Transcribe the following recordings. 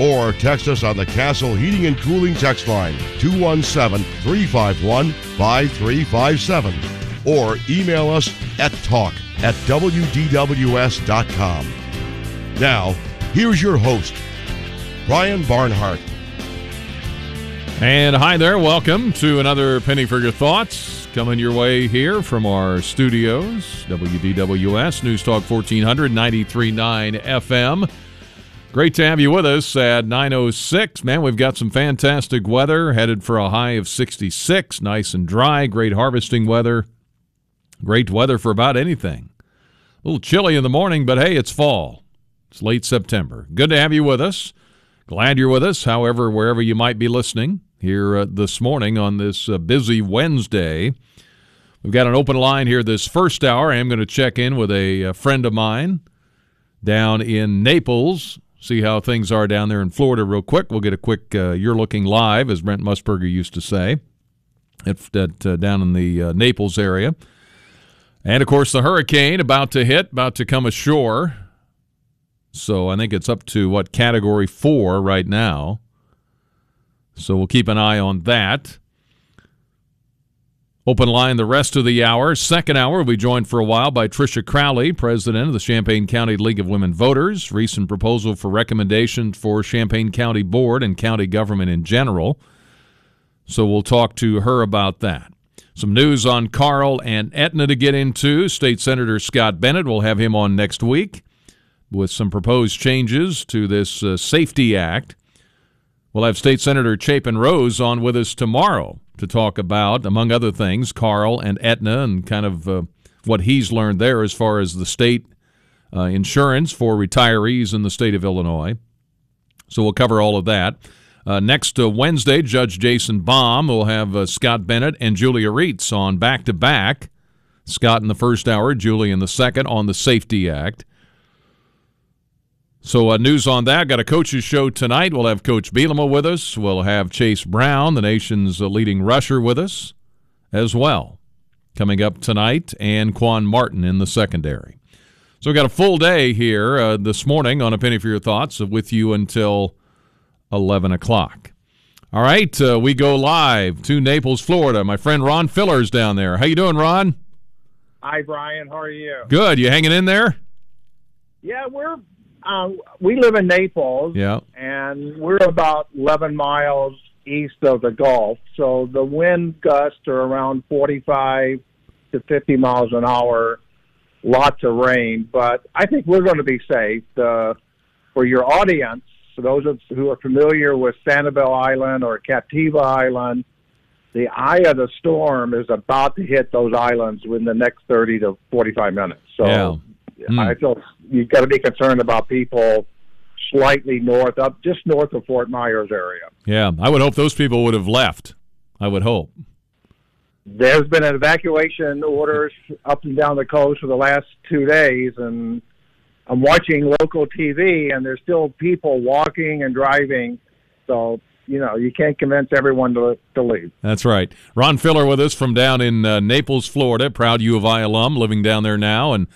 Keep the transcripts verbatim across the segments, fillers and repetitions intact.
Or text us on the Castle Heating and Cooling text line, two one seven, three five one, five three five seven. Or email us at talk at W D W S dot com. Now, here's your host, Brian Barnhart. And hi there, welcome to another Penny for Your Thoughts, coming your way here from our studios, W D W S, News Talk fourteen hundred, ninety-three point nine F M. Great to have you with us at nine oh six. Man, we've got some fantastic weather, headed for a high of sixty-six, nice and dry, great harvesting weather, great weather for about anything. A little chilly in the morning, but hey, it's fall. It's late September. Good to have you with us. Glad you're with us, however, wherever you might be listening here uh, this morning on this uh, busy Wednesday. We've got an open line here this first hour. I am going to check in with a, a friend of mine down in Naples. See how things are down there in Florida real quick. We'll get a quick uh, You're Looking Live, as Brent Musburger used to say, at, at, uh, down in the uh, Naples area. And, of course, the hurricane about to hit, about to come ashore. So I think it's up to, what, Category four right now. So we'll keep an eye on that. Open line the rest of the hour. Second hour, we'll be joined for a while by Tricia Crowley, president of the Champaign County League of Women Voters. Recent proposal for recommendations for Champaign County Board and county government in general. So we'll talk to her about that. Some news on Carl and Aetna to get into. State Senator Scott Bennett, we'll have him on next week with some proposed changes to this uh, Safety Act. We'll have State Senator Chapin Rose on with us tomorrow to talk about, among other things, Carl and Aetna and kind of uh, what he's learned there as far as the state uh, insurance for retirees in the state of Illinois. So we'll cover all of that. Uh, next uh, Wednesday, Judge Jason Baum will have uh, Scott Bennett and Julia Reitz on back-to-back. Scott in the first hour, Julia in the second on the Safety Act. So uh, news on that. Got a coach's show tonight. We'll have Coach Bielema with us. We'll have Chase Brown, the nation's uh, leading rusher, with us as well, coming up tonight, and Quan Martin in the secondary. So we've got a full day here uh, this morning on A Penny for Your Thoughts with you until eleven o'clock. All right, uh, we go live to Naples, Florida. My friend Ron Fillers down there. How you doing, Ron? Hi, Brian. How are you? Good. You hanging in there? Yeah, we're... Uh, we live in Naples, yeah, and we're about eleven miles east of the Gulf, so the wind gusts are around forty-five to fifty miles an hour, lots of rain, but I think we're going to be safe. Uh, for your audience, for those of who are familiar with Sanibel Island or Captiva Island, the eye of the storm is about to hit those islands within the next thirty to forty-five minutes, so... Yeah. Mm. I feel you've got to be concerned about people slightly north, up just north of Fort Myers area. Yeah, I would hope those people would have left. I would hope. There's been an evacuation orders up and down the coast for the last two days, and I'm watching local T V, and there's still people walking and driving. So, you know, you can't convince everyone to, to leave. That's right. Ron Filler with us from down in uh, Naples, Florida, proud U of I alum, living down there now, and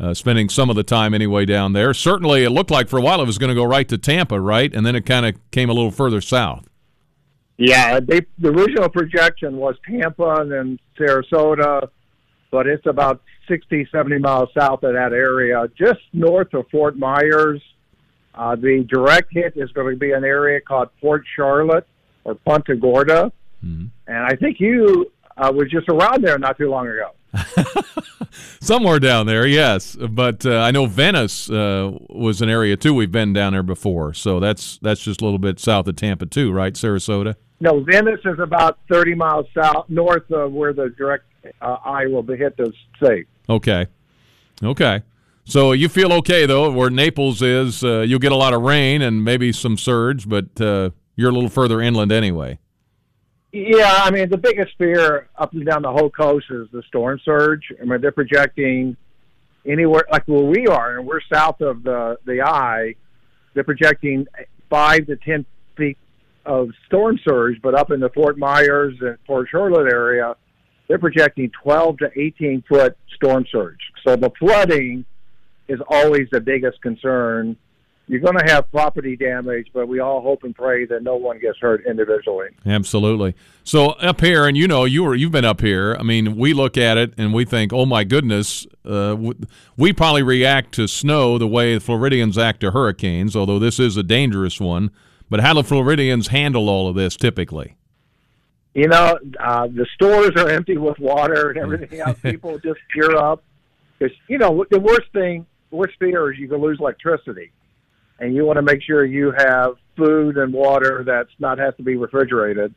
Uh, spending some of the time anyway down there. Certainly it looked like for a while it was going to go right to Tampa, right? And then it kind of came a little further south. Yeah, they, the original projection was Tampa and then Sarasota, but it's about sixty, seventy miles south of that area. Just north of Fort Myers, uh, the direct hit is going to be an area called Fort Charlotte or Punta Gorda. Mm-hmm. And I think you uh, were just around there not too long ago. Somewhere down there, yes. But uh, I know Venice uh, was an area, too. We've been down there before. So that's that's just a little bit south of Tampa, too, right, Sarasota? No, Venice is about thirty miles south, north of where the direct uh, eye will be hit the state. Okay. Okay. So you feel okay, though, where Naples is. Uh, you'll get a lot of rain and maybe some surge, but uh, you're a little further inland anyway. Yeah, I mean, the biggest fear up and down the whole coast is the storm surge. I mean, they're projecting anywhere, like where we are, and we're south of the, the eye, they're projecting five to ten feet of storm surge, but up in the Fort Myers and Port Charlotte area, they're projecting twelve to eighteen foot storm surge. So the flooding is always the biggest concern. You're going to have property damage, but we all hope and pray that no one gets hurt individually. Absolutely. So up here, and you know, you were, you've been up here. I mean, we look at it and we think, oh my goodness, uh, we probably react to snow the way Floridians act to hurricanes, although this is a dangerous one. But how do Floridians handle all of this typically? You know, uh, the stores are empty with water and everything else. People just gear up. Because, you know, the worst thing, worst fear is you can lose electricity. And you want to make sure you have food and water that's not has to be refrigerated.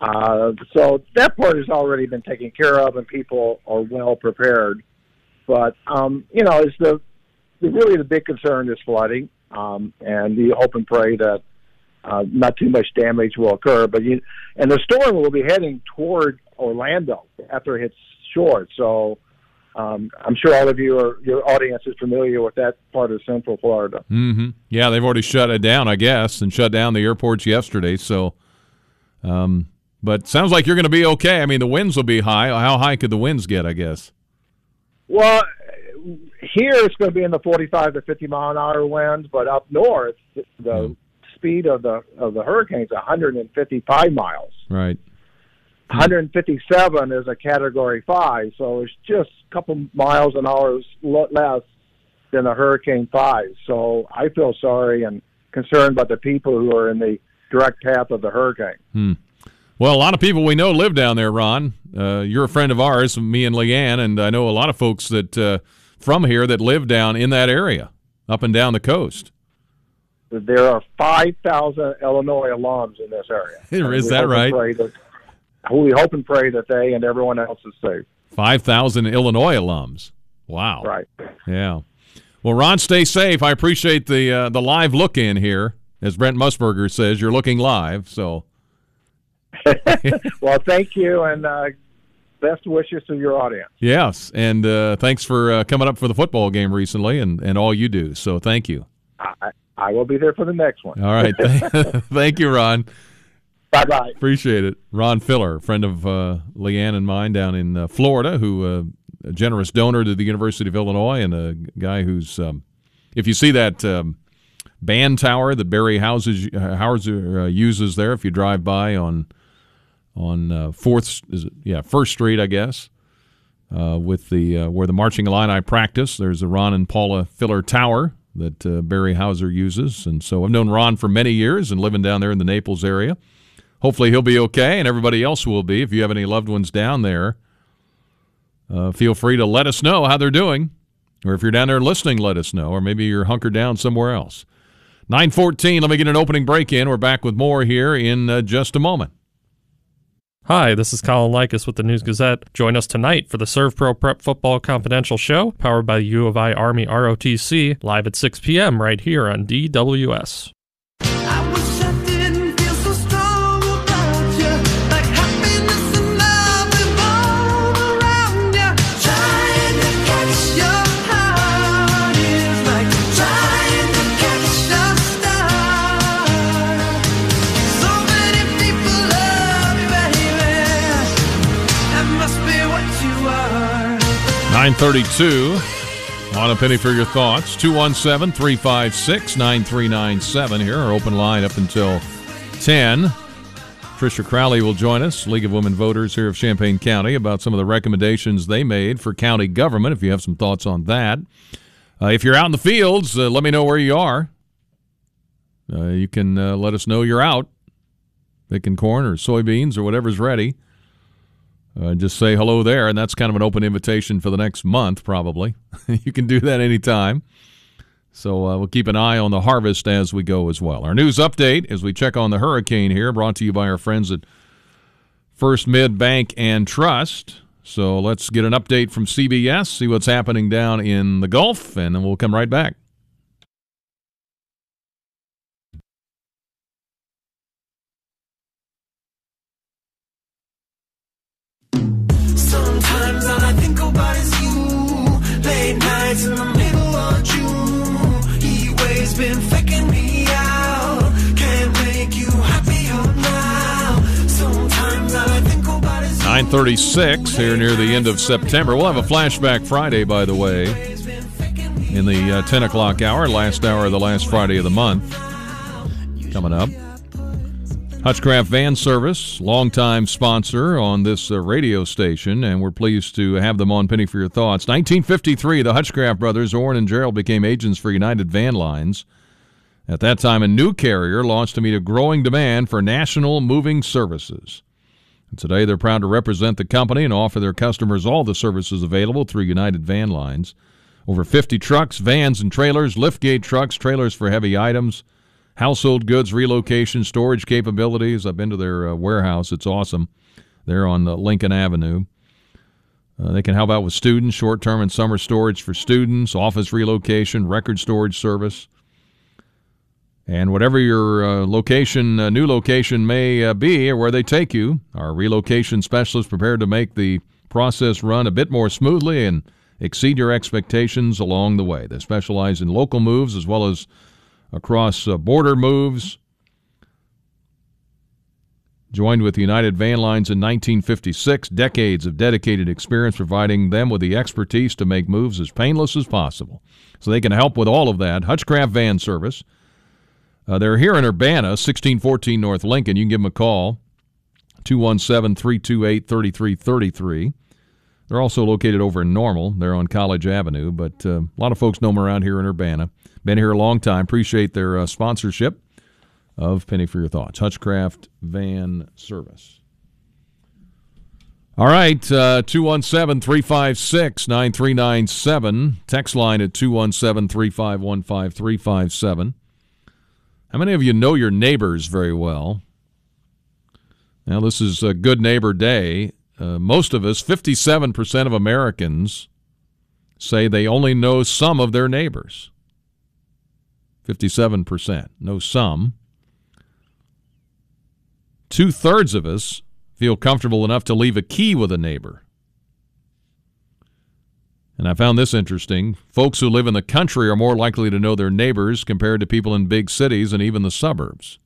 Uh, so that part has already been taken care of, and people are well prepared. But um, you know, it's the, the really the big concern is flooding, um, and you hope and pray that uh, not too much damage will occur. But you, and the storm will be heading toward Orlando after it hits shore. So. Um, I'm sure all of you or your audience is familiar with that part of Central Florida. Mm-hmm. Yeah, they've already shut it down, I guess, and shut down the airports yesterday. So, um, but sounds like you're going to be okay. I mean, the winds will be high. How high could the winds get, I guess? Well, here it's going to be in the forty-five to fifty mile an hour winds, but up north, the mm-hmm. speed of the of the hurricane is one hundred fifty-five miles. Right. one hundred fifty-seven is a Category five, so it's just a couple miles an hour less than a Hurricane five. So I feel sorry and concerned about the people who are in the direct path of the hurricane. Hmm. Well, a lot of people we know live down there, Ron. Uh, you're a friend of ours, me and Leanne, and I know a lot of folks that uh, from here that live down in that area, up and down the coast. There are five thousand Illinois alums in this area. Is that right? We hope and pray that they and everyone else is safe. five thousand Illinois alums. Wow. Right. Yeah. Well, Ron, stay safe. I appreciate the uh, the live look in here. As Brent Musburger says, you're looking live. So. Well, thank you, and uh, best wishes to your audience. Yes, and uh, thanks for uh, coming up for the football game recently and, and all you do. So thank you. I, I will be there for the next one. All right. Thank you, Ron. Bye-bye. Appreciate it. Ron Filler, friend of uh, Leanne and mine down in uh, Florida, who uh, a generous donor to the University of Illinois, and a guy who's, um, if you see that um, band tower that Barry Houses, uh, Houser uh, uses there, if you drive by on on uh, fourth, is it, yeah, First Street, I guess, uh, with the uh, where the Marching Illini practice, there's the Ron and Paula Filler Tower that uh, Barry Houser uses, and so I've known Ron for many years and living down there in the Naples area. Hopefully he'll be okay, and everybody else will be. If you have any loved ones down there, uh, feel free to let us know how they're doing. Or if you're down there listening, let us know. Or maybe you're hunkered down somewhere else. nine fourteen, let me get an opening break in. We're back with more here in uh, just a moment. Hi, this is Colin Lykus with the News Gazette. Join us tonight for the ServPro Prep Football Confidential Show, powered by the U of I Army R O T C, live at six p.m. right here on D W S. nine thirty-two on a penny for your thoughts. two one seven, three five six, nine three nine seven here. Our open line up until ten. Tricia Crowley will join us, League of Women Voters here of Champaign County, about some of the recommendations they made for county government, if you have some thoughts on that. Uh, if you're out in the fields, uh, let me know where you are. Uh, you can uh, let us know you're out, picking corn or soybeans or whatever's ready. Uh, just say hello there, and that's kind of an open invitation for the next month, probably. You can do that anytime. So uh, we'll keep an eye on the harvest as we go as well. Our news update as we check on the hurricane here, brought to you by our friends at First Mid Bank and Trust. So let's get an update from C B S, see what's happening down in the Gulf, and then we'll come right back. been faking me out. Can't make you happier now. Sometimes I think about it. nine thirty-six here near the end of September. We'll have a flashback Friday, by the way, in the uh, ten o'clock hour, last hour of the last Friday of the month. Coming up. Hutchcraft Van Service, longtime sponsor on this uh, radio station, and we're pleased to have them on Penny for Your Thoughts. nineteen fifty-three, the Hutchcraft brothers, Orrin and Gerald, became agents for United Van Lines. At that time, a new carrier launched to meet a growing demand for national moving services. And today, they're proud to represent the company and offer their customers all the services available through United Van Lines. Over fifty trucks, vans and trailers, liftgate trucks, trailers for heavy items, household goods, relocation, storage capabilities. I've been to their uh, warehouse. It's awesome. They're on uh, Lincoln Avenue. Uh, they can help out with students, short-term and summer storage for students, office relocation, record storage service. And whatever your uh, location, uh, new location may uh, be or where they take you, our relocation specialists prepared to make the process run a bit more smoothly and exceed your expectations along the way. They specialize in local moves as well as across uh, border moves. Joined with United Van Lines in nineteen fifty-six, decades of dedicated experience providing them with the expertise to make moves as painless as possible. So they can help with all of that. Hutchcraft Van Service. Uh, they're here in Urbana, sixteen fourteen North Lincoln. You can give them a call, two one seven, three two eight, three three three three. They're also located over in Normal. They're on College Avenue, but uh, a lot of folks know them around here in Urbana. Been here a long time. Appreciate their uh, sponsorship of Penny for Your Thoughts. Hutchcraft Van Service. All right, uh, two one seven, three five six, nine three nine seven. Text line at two one seven, three five one, five three five seven. How many of you know your neighbors very well? Now, this is a Good Neighbor Day. Uh, most of us, fifty-seven percent of Americans, say they only know some of their neighbors. fifty-seven percent know some. Two-thirds of us feel comfortable enough to leave a key with a neighbor. And I found this interesting. Folks who live in the country are more likely to know their neighbors compared to people in big cities and even the suburbs.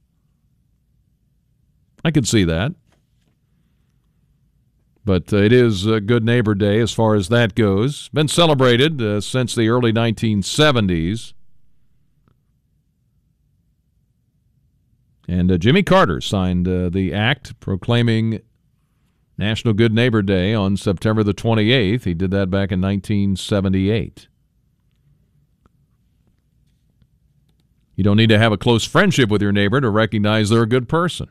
I could see that. But uh, it is a Good Neighbor Day as far as that goes. Been celebrated uh, since the early nineteen seventies. And uh, Jimmy Carter signed uh, the act proclaiming National Good Neighbor Day on September the twenty-eighth. He did that back in nineteen seventy-eight. You don't need to have a close friendship with your neighbor to recognize they're a good person.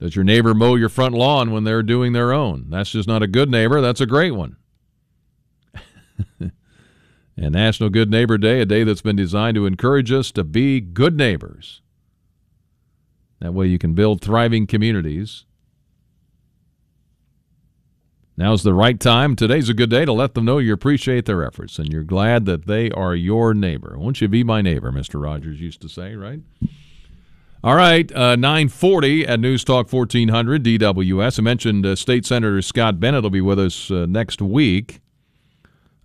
Does your neighbor mow your front lawn when they're doing their own? That's just not a good neighbor. That's a great one. And National Good Neighbor Day, a day that's been designed to encourage us to be good neighbors. That way you can build thriving communities. Now's the right time. Today's a good day to let them know you appreciate their efforts and you're glad that they are your neighbor. Won't you be my neighbor, Mister Rogers used to say, right? All right, uh, nine forty at News Talk fourteen hundred, D W S. I mentioned uh, State Senator Scott Bennett will be with us uh, next week.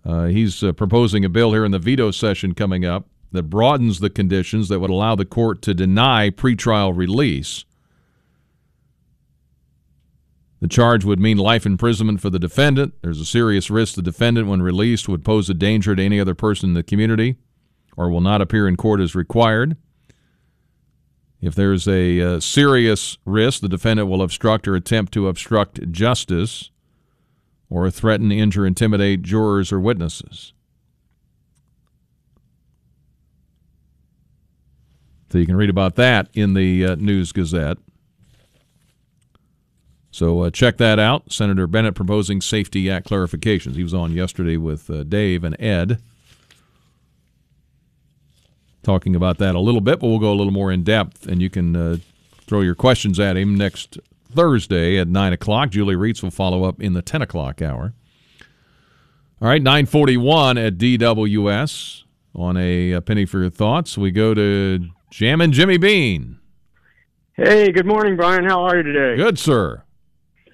Uh, he's uh, proposing a bill here in the veto session coming up that broadens the conditions that would allow the court to deny pretrial release. The charge would mean life imprisonment for the defendant. There's a serious risk the defendant, when released, would pose a danger to any other person in the community or will not appear in court as required. If there's a uh, serious risk, the defendant will obstruct or attempt to obstruct justice or threaten, injure, intimidate jurors or witnesses. So you can read about that in the uh, News Gazette. So uh, check that out. Senator Bennett proposing Safety Act clarifications. He was on yesterday with uh, Dave and Ed, talking about that a little bit, but we'll go a little more in depth, and you can uh, throw your questions at him next Thursday at nine o'clock. Julia Reitz will follow up in the ten o'clock hour. All right, nine forty-one at D W S on a, a Penny for Your Thoughts. We go to Jammin' Jimmy Bean. Hey, good morning, Brian. How are you today? Good, sir.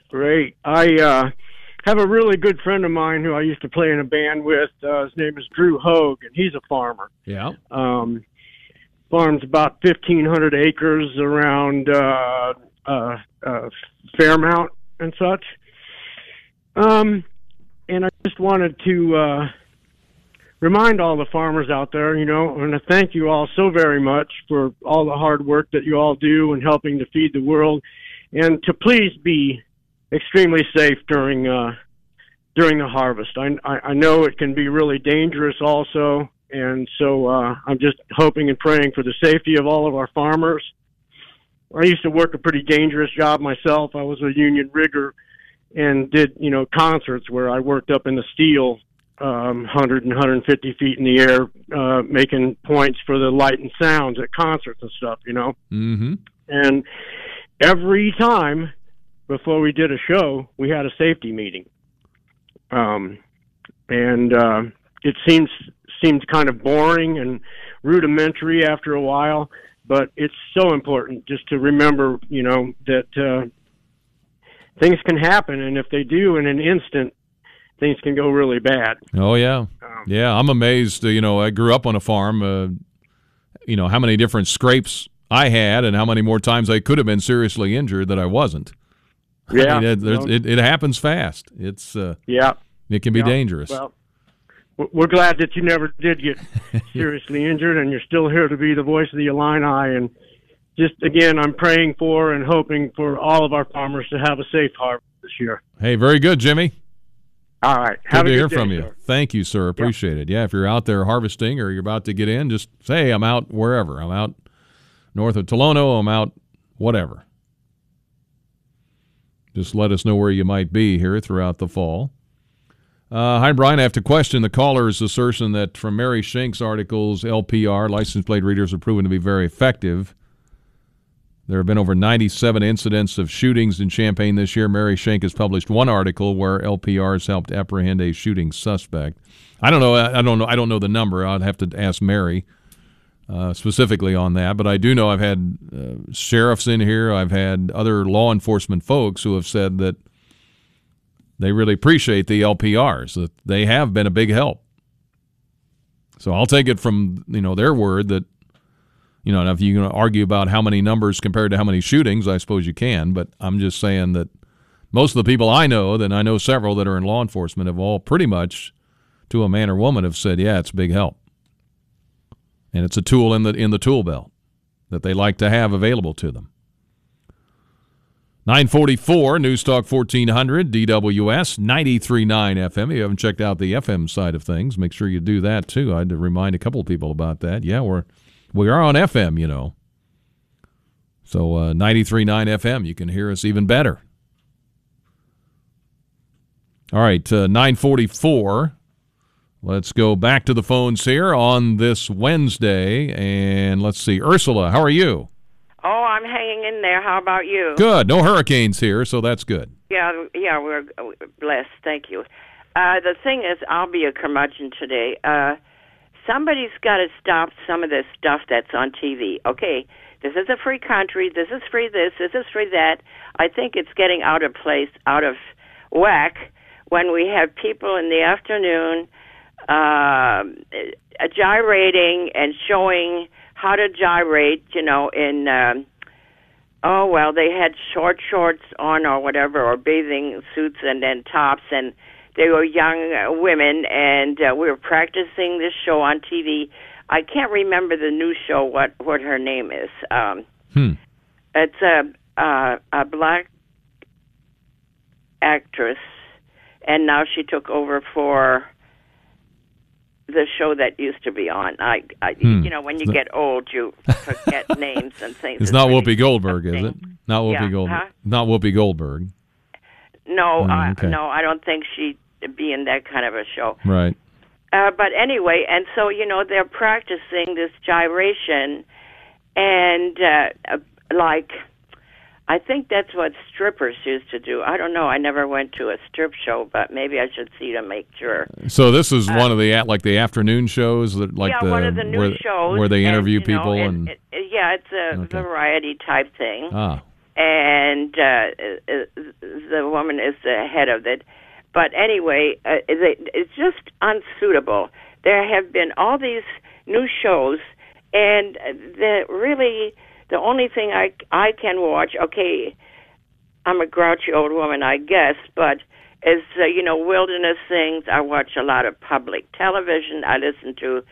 Great. I uh, have a really good friend of mine who I used to play in a band with. Uh, his name is Drew Hogue, and he's a farmer. Yeah. Um, farms about fifteen hundred acres around uh, uh, uh, Fairmount and such. Um, and I just wanted to uh, remind all the farmers out there, you know, and I thank you all so very much for all the hard work that you all do in helping to feed the world, and to please be extremely safe during uh, during the harvest. I, I know it can be really dangerous also, and so uh, I'm just hoping and praying for the safety of all of our farmers. I used to work a pretty dangerous job myself. I was a union rigger and did, you know, concerts where I worked up in the steel, um, one hundred and one hundred fifty feet in the air, uh, making points for the light and sounds at concerts and stuff, you know. Mm-hmm. And every time before we did a show, we had a safety meeting. Um, and uh, it seems seemed kind of boring and rudimentary after a while, but it's so important just to remember, you know, that uh, things can happen, and if they do in an instant, things can go really bad. Oh, yeah. Um, yeah, I'm amazed. You know, I grew up on a farm, uh, you know, how many different scrapes I had and how many more times I could have been seriously injured that I wasn't. Yeah. I mean, it, um, it, it happens fast. It's uh, yeah. It can be yeah. dangerous. Well, we're glad that you never did get seriously injured, and you're still here to be the voice of the Illini. And just, again, I'm praying for and hoping for all of our farmers to have a safe harvest this year. Hey, very good, Jimmy. All right. Have good a to good hear day, from you. Sir. Thank you, sir. Appreciate yeah. it. Yeah, if you're out there harvesting or you're about to get in, just say, I'm out wherever. I'm out north of Tolono. I'm out whatever. Just let us know where you might be here throughout the fall. Uh, hi, Brian. I have to question the caller's assertion that from Mary Schenk's articles, L P R, license plate readers, are proven to be very effective. There have been over ninety-seven incidents of shootings in Champaign this year. Mary Schenk has published one article where L P Rs helped apprehend a shooting suspect. I don't know. I don't know. I don't know the number. I'd have to ask Mary uh, specifically on that. But I do know I've had uh, sheriffs in here. I've had other law enforcement folks who have said that they really appreciate the L P Rs, that they have been a big help. So I'll take it from, you know, their word that, you know, and if you're going to argue about how many numbers compared to how many shootings, I suppose you can, but I'm just saying that most of the people I know, and I know several that are in law enforcement, have all pretty much, to a man or woman, have said, yeah, it's a big help. And it's a tool in the in the tool belt that they like to have available to them. nine forty-four, News Talk fourteen hundred, D W S, ninety-three point nine F M. If you haven't checked out the F M side of things, make sure you do that, too. I had to remind a couple of people about that. Yeah, we're, we are on F M, you know. So uh, ninety-three point nine F M, you can hear us even better. All right, uh, nine forty-four. Let's go back to the phones here on this Wednesday. And let's see, Ursula, how are you? Oh, I'm hanging in there. How about you? Good. No hurricanes here, so that's good. Yeah, yeah, we're blessed. Thank you. Uh, the thing is, I'll be a curmudgeon today. Uh, somebody's got to stop some of this stuff that's on T V. Okay, this is a free country. This is free this. This is free that. I think it's getting out of place, out of whack, when we have people in the afternoon uh, gyrating and showing how to gyrate, you know, in, um, oh, well, they had short shorts on or whatever, or bathing suits and then tops, and they were young women, and uh, we were practicing this show on T V. I can't remember the new show, what, what her name is. Um, hmm. It's a, a, a black actress, and now she took over for the show that used to be on. I, I hmm. You know, when you get old, you forget names and things. It's, it's not Whoopi Goldberg, something. Is it? Not Whoopi yeah. Goldberg. Huh? Not Whoopi Goldberg. No, oh, uh, okay. no, I don't think she'd be in that kind of a show. Right. Uh, but anyway, and so, you know, they're practicing this gyration, and, uh, like, I think that's what strippers used to do. I don't know. I never went to a strip show, but maybe I should see to make sure. So this is uh, one of the like the afternoon shows that like yeah, the, one of the new where, shows where they interview and, people know, and it, it, yeah, it's a okay. variety type thing. Ah. And uh, the woman is the head of it. But anyway, uh, it's just unsuitable. There have been all these new shows, And the, really, the only thing I, I can watch, okay, I'm a grouchy old woman, I guess, but is, uh, you know, wilderness things. I watch a lot of public television. I listen to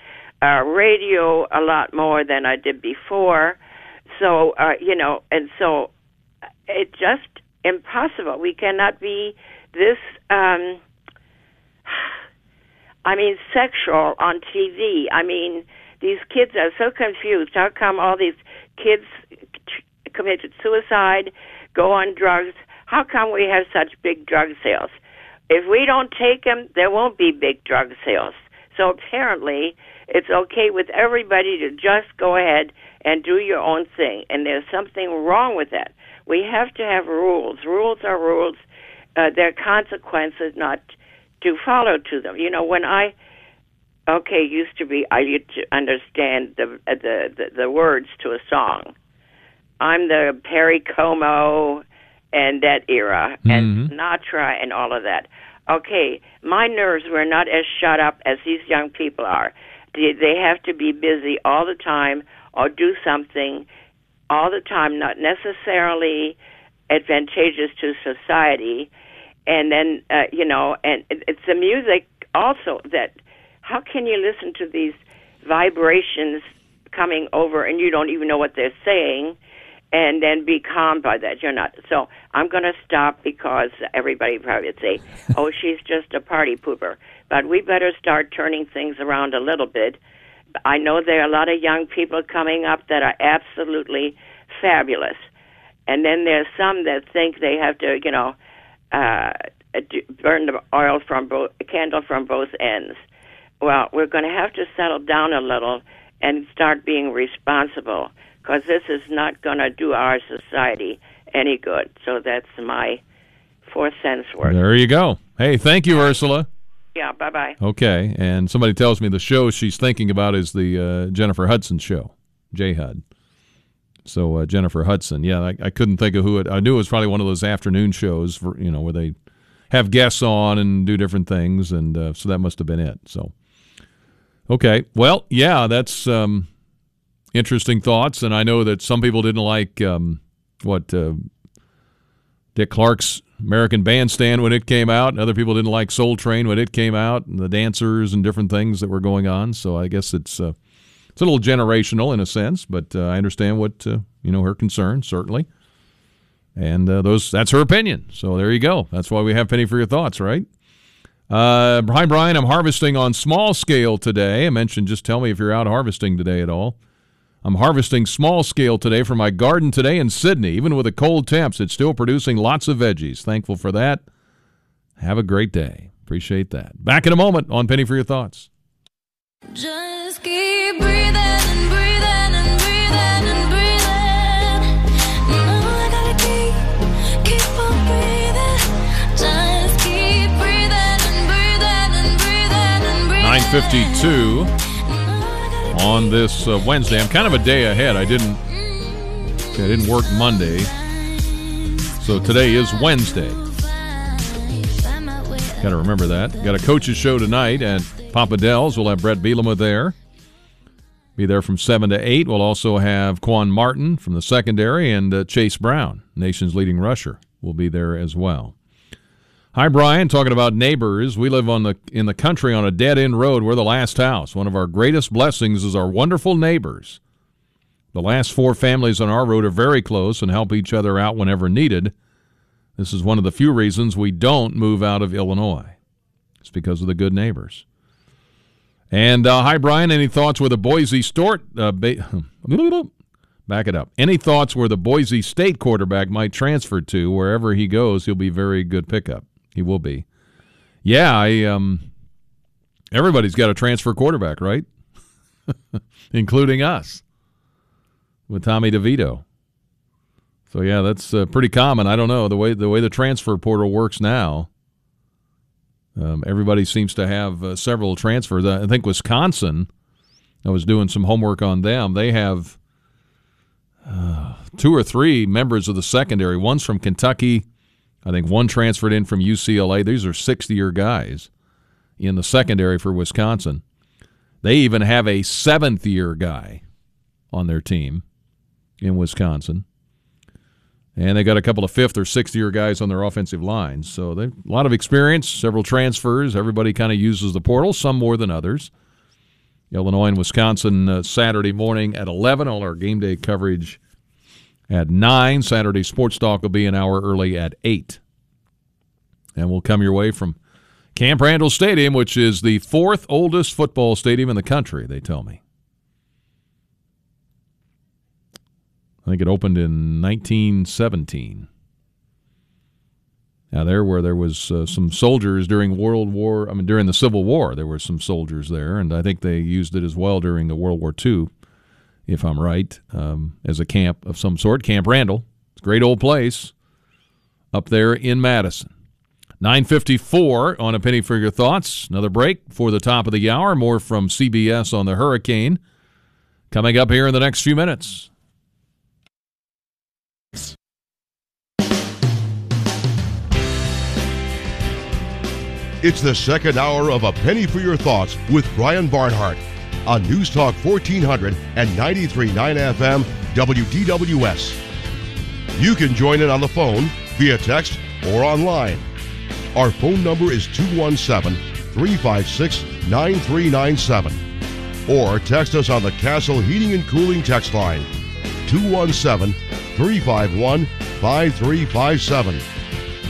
uh, radio a lot more than I did before. So, uh, you know, and so it's just impossible. We cannot be this, um, I mean, sexual on T V. I mean, these kids are so confused. How come all these kids t- committed suicide, go on drugs? How come we have such big drug sales? If we don't take them, there won't be big drug sales. So apparently, it's okay with everybody to just go ahead and do your own thing. And there's something wrong with that. We have to have rules. Rules are rules. Uh, there are consequences not to follow to them. You know, when I, okay, used to be, I used to understand the the, the, the words to a song. I'm the Perry Como and that era, mm-hmm. and Sinatra and all of that. Okay, my nerves were not as shut up as these young people are. They, they have to be busy all the time or do something all the time, not necessarily advantageous to society. And then, uh, you know, and it's the music also that, how can you listen to these vibrations coming over and you don't even know what they're saying? And then be calm by that. You're not. So I'm going to stop because everybody probably would say, oh, she's just a party pooper. But we better start turning things around a little bit. I know there are a lot of young people coming up that are absolutely fabulous. And then there's some that think they have to, you know, uh, burn the oil from both, candle from both ends. Well, we're going to have to settle down a little and start being responsible, because this is not going to do our society any good. So that's my four cents worth. There you go. Hey, thank you, Ursula. Yeah, bye-bye. Okay, and somebody tells me the show she's thinking about is the uh, Jennifer Hudson show, J-Hud. So uh, Jennifer Hudson, yeah, I, I couldn't think of who it. I knew it was probably one of those afternoon shows, for, you know, where they have guests on and do different things, and uh, so that must have been it. So, okay, well, yeah, that's um, interesting thoughts, and I know that some people didn't like um, what uh, Dick Clark's American Bandstand when it came out, and other people didn't like Soul Train when it came out, and the dancers and different things that were going on. So I guess it's uh, it's a little generational in a sense, but uh, I understand what uh, you know, her concern certainly, and uh, those that's her opinion. So there you go. That's why we have Penny for Your Thoughts, right? Uh, hi Brian, I'm harvesting on small scale today. I mentioned just tell me if you're out harvesting today at all. I'm harvesting small scale today for my garden today in Sydney. Even with the cold temps, it's still producing lots of veggies. Thankful for that. Have a great day. Appreciate that. Back in a moment on Penny for Your Thoughts. Just keep breathing and breathing. nine fifty-two on this uh, Wednesday. I'm kind of a day ahead. I didn't I didn't work Monday. So today is Wednesday. Got to remember that. Got a coach's show tonight at Papa Dell's. We'll have Brent Bielema there. Be there from seven to eight. We'll also have Quan Martin from the secondary and uh, Chase Brown, nation's leading rusher, will be there as well. Hi, Brian. Talking about neighbors, we live on the in the country on a dead-end road. We're the last house. One of our greatest blessings is our wonderful neighbors. The last four families on our road are very close and help each other out whenever needed. This is one of the few reasons we don't move out of Illinois. It's because of the good neighbors. And uh, hi, Brian. Any thoughts where the Boise Stort uh, ba- back it up? Any thoughts where the Boise State quarterback might transfer to? Wherever he goes, he'll be very good pickup. He will be. Yeah, I, um, everybody's got a transfer quarterback, right? Including us with Tommy DeVito. So, yeah, that's uh, pretty common. I don't know. The way the way the transfer portal works now, um, everybody seems to have uh, several transfers. I think Wisconsin, I was doing some homework on them. They have uh, two or three members of the secondary. One's from Kentucky. I think one transferred in from U C L A. These are sixth-year guys in the secondary for Wisconsin. They even have a seventh-year guy on their team in Wisconsin. And they got a couple of fifth or sixth year guys on their offensive lines. So they a lot of experience, several transfers. Everybody kind of uses the portal, some more than others. Illinois and Wisconsin uh, Saturday morning at eleven. All our game day coverage at nine. Saturday Sports Talk will be an hour early at eight. And we'll come your way from Camp Randall Stadium, which is the fourth oldest football stadium in the country, they tell me. I think it opened in nineteen seventeen. Now there, where there was uh, some soldiers during World War, I mean during the Civil War, there were some soldiers there, and I think they used it as well during the World War Two, if I'm right, um, as a camp of some sort. Camp Randall, it's a great old place up there in Madison. nine fifty-four on A Penny for Your Thoughts. Another break before the top of the hour. More from C B S on the hurricane coming up here in the next few minutes. It's the second hour of A Penny for Your Thoughts with Brian Barnhart on News Talk fourteen hundred and ninety-three point nine F M W D W S. You can join in on the phone, via text, or online. Our phone number is two one seven, three five six, nine three nine seven. Or text us on the Castle Heating and Cooling text line, two one seven, three five one, five three five seven.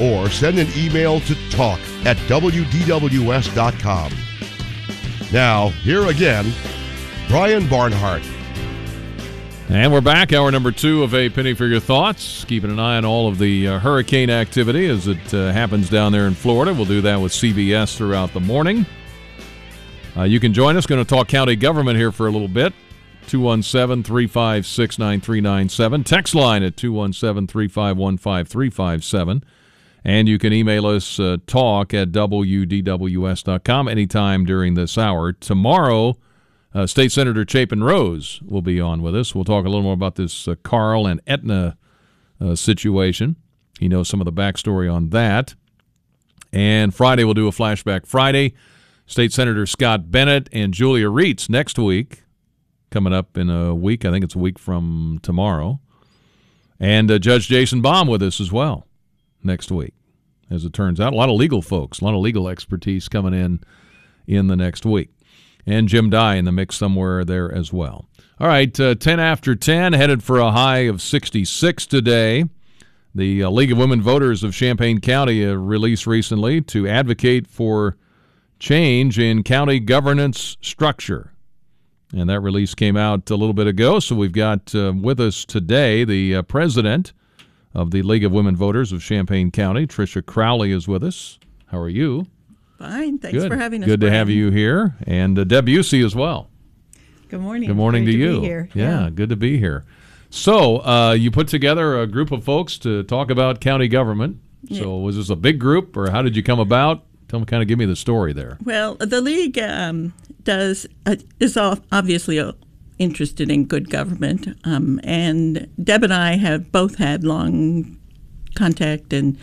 Or send an email to talk at W D W S dot com. Now, here again, Brian Barnhart. And we're back, hour number two of A Penny for Your Thoughts. Keeping an eye on all of the uh, hurricane activity as it uh, happens down there in Florida. We'll do that with C B S throughout the morning. Uh, you can join us. Going to talk county government here for a little bit. two one seven, three five six, nine three nine seven. Text line at two one seven, three five one, five three five seven. And you can email us uh, talk at W D W S dot com anytime during this hour. Tomorrow, uh, State Senator Chapin Rose will be on with us. We'll talk a little more about this uh, Carl and Aetna uh, situation. He knows some of the backstory on that. And Friday, we'll do a Flashback Friday. State Senator Scott Bennett and Julia Reitz next week. Coming up in a week. I think it's a week from tomorrow. And uh, Judge Jason Baum with us as well next week, as it turns out. A lot of legal folks, a lot of legal expertise coming in in the next week. And Jim Dye in the mix somewhere there as well. All right, uh, ten after ten, headed for a high of sixty-six today. The uh, League of Women Voters of Champaign County uh, released recently to advocate for change in county governance structure. And that release came out a little bit ago, so we've got uh, with us today the uh, president of the League of Women Voters of Champaign County, Tricia Crowley, is with us. How are you? Fine. Thanks Good. for having us. Good Brian. to have you here. And uh, Deb Busey as well. Good morning. Good morning good to, to you. Be here. Yeah, yeah, good to be here. So uh, you put together a group of folks to talk about county government. Yeah. So was this a big group, or how did you come about? Tell me, kind of give me the story there. Well, the League... Um, does uh, is obviously interested in good government, um, and Deb and I have both had long contact and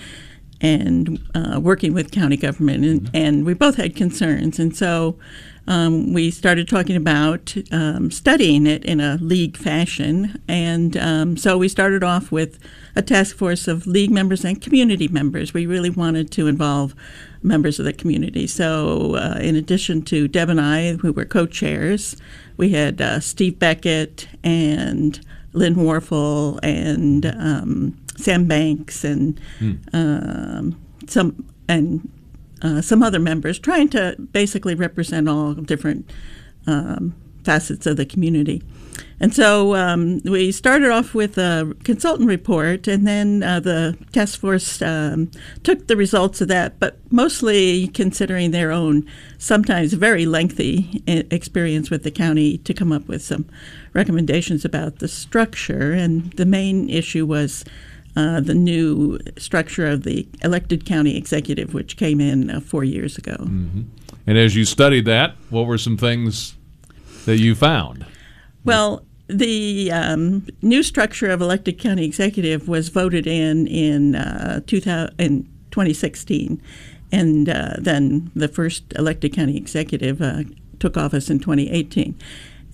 and uh, working with county government, and, and we both had concerns, and so um, we started talking about um, studying it in a league fashion, and um, so we started off with a task force of league members and community members. We really wanted to involve members of the community. So uh, in addition to Deb and I, who were co-chairs, we had uh, Steve Beckett and Lynn Warfel and um, Sam Banks and mm. um, some and uh, some other members, trying to basically represent all different um, facets of the community. And so um, we started off with a consultant report, and then uh, the task force um, took the results of that, but mostly considering their own sometimes very lengthy experience with the county to come up with some recommendations about the structure. And the main issue was uh, the new structure of the elected county executive, which came in uh, four years ago. Mm-hmm. And as you studied that, what were some things that you found? Well, the um, new structure of elected county executive was voted in in, uh, two thousand, in twenty sixteen, and uh, then the first elected county executive uh, took office in twenty eighteen.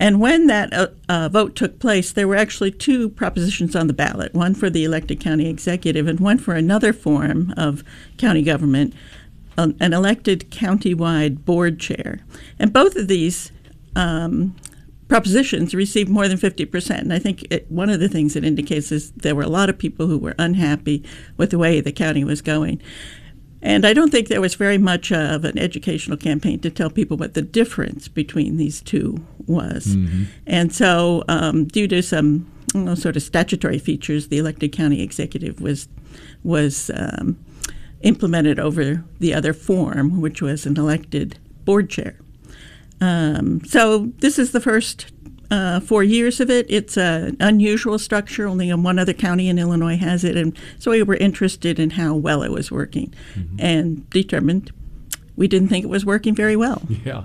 And when that uh, uh, vote took place, there were actually two propositions on the ballot, one for the elected county executive and one for another form of county government, um, an elected countywide board chair. And both of these um, propositions received more than fifty percent. And I think it, one of the things it indicates is there were a lot of people who were unhappy with the way the county was going. And I don't think there was very much of an educational campaign to tell people what the difference between these two was. Mm-hmm. And so um, due to some you know, sort of statutory features, the elected county executive was was um, implemented over the other form, which was an elected board chair. Um, so this is the first uh, four years of it. It's an unusual structure. Only one other county in Illinois has it. And so we were interested in how well it was working, mm-hmm. and determined we didn't think it was working very well. Yeah.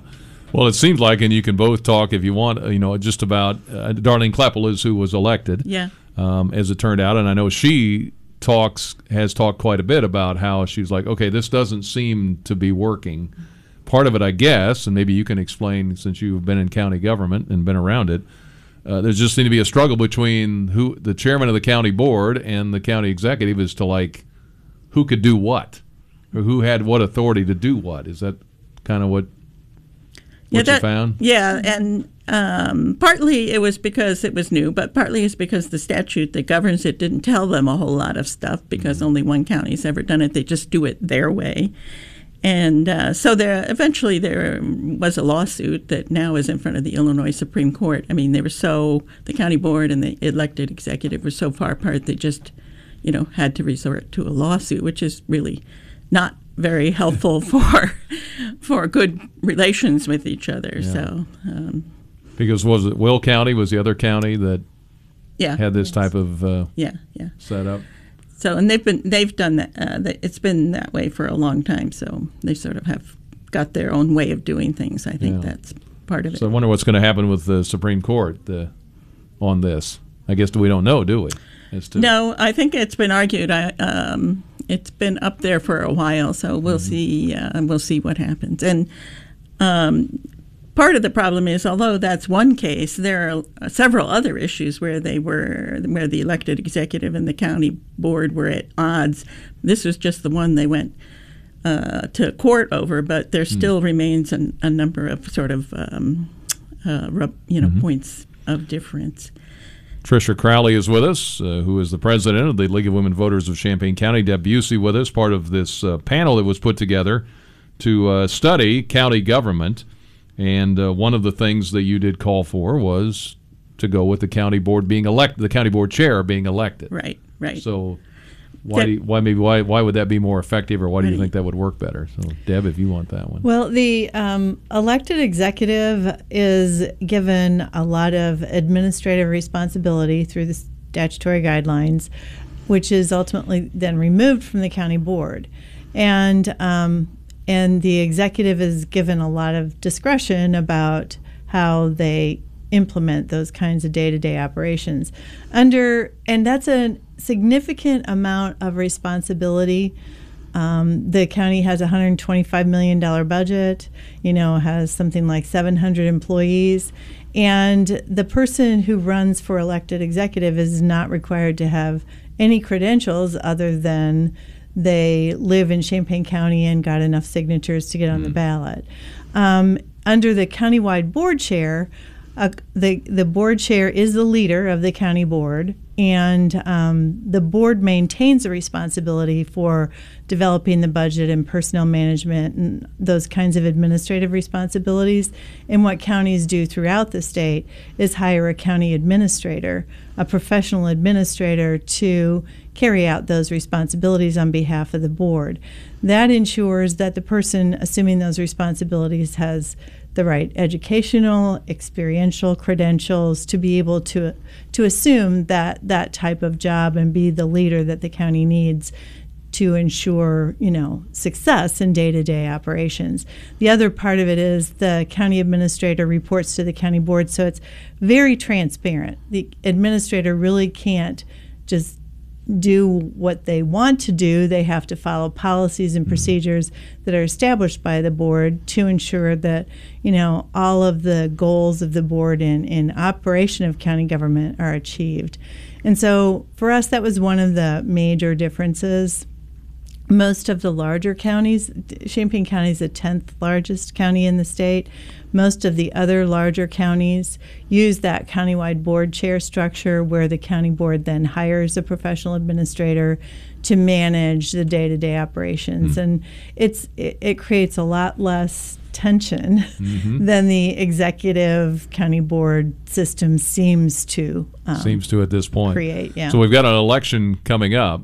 Well, it seems like, and you can both talk if you want, you know, just about uh, Darlene Kleppel is who was elected, yeah. um, as it turned out. And I know she talks has talked quite a bit about how she's like, okay, this doesn't seem to be working. Part of it, I guess, and maybe you can explain, since you've been in county government and been around it, uh, there just seemed to be a struggle between who the chairman of the county board and the county executive as to, like, who could do what, or who had what authority to do what. Is that kind of what, what yeah, that, you found? Yeah, and um, partly it was because it was new, but partly it's because the statute that governs it didn't tell them a whole lot of stuff, because mm-hmm. only one county's ever done it. They just do it their way. And uh, so there, eventually there was a lawsuit that now is in front of the Illinois Supreme Court. I mean, they were so, the county board and the elected executive were so far apart, they just, you know, had to resort to a lawsuit, which is really not very helpful for for good relations with each other. Yeah. So, um, because was it Will County was the other county that yeah, had this yes. type of uh, yeah, yeah. setup? So, and they've been they've done that. Uh, it's been that way for a long time. So they sort of have got their own way of doing things. I think yeah. that's part of it. So I wonder what's going to happen with the Supreme Court uh, on this. I guess we don't know, do we? As to no, I think it's been argued. I, um, it's been up there for a while. So we'll mm-hmm. see. Uh, we'll see what happens. And um, part of the problem is, although that's one case, there are several other issues where they were, where the elected executive and the county board were at odds. This was just the one they went uh, to court over, but there still mm. remains an, a number of sort of um, uh, you know mm-hmm. points of difference. Tricia Crowley is with us, uh, who is the president of the League of Women Voters of Champaign County. Deb Busey with us, part of this uh, panel that was put together to uh, study county government. And uh, one of the things that you did call for was to go with the county board being elected, the county board chair being elected. Right, right. So why, that, do you, why maybe why why would that be more effective, or why do right. you think that would work better? So Deb, if you want that one. Well, the um, elected executive is given a lot of administrative responsibility through the statutory guidelines, which is ultimately then removed from the county board, and. Um, And the executive is given a lot of discretion about how they implement those kinds of day-to-day operations. Under and that's a significant amount of responsibility. Um, the county has a one hundred twenty-five million dollars budget, you know, has something like seven hundred employees. And the person who runs for elected executive is not required to have any credentials other than they live in Champaign County and got enough signatures to get on mm. the ballot. Um, under the countywide board chair, uh, the, the board chair is the leader of the county board, and um, the board maintains the responsibility for developing the budget and personnel management and those kinds of administrative responsibilities. And what counties do throughout the state is hire a county administrator, a professional administrator, to carry out those responsibilities on behalf of the board. That ensures that the person assuming those responsibilities has the right educational, experiential credentials to be able to to assume that that type of job and be the leader that the county needs to ensure, you know, success in day-to-day operations. The other part of it is the county administrator reports to the county board, so it's very transparent. The administrator really can't just do what they want to do, they have to follow policies and procedures that are established by the board to ensure that, you know, all of the goals of the board in, in operation of county government are achieved. And so for us, that was one of the major differences. Most of the larger counties, Champaign County is the tenth largest county in the state. Most of the other larger counties use that countywide board chair structure where the county board then hires a professional administrator to manage the day-to-day operations. Mm-hmm. And it's it, it creates a lot less tension mm-hmm. than the executive county board system seems to um, seems to at this point create. Yeah. So we've got an election coming up.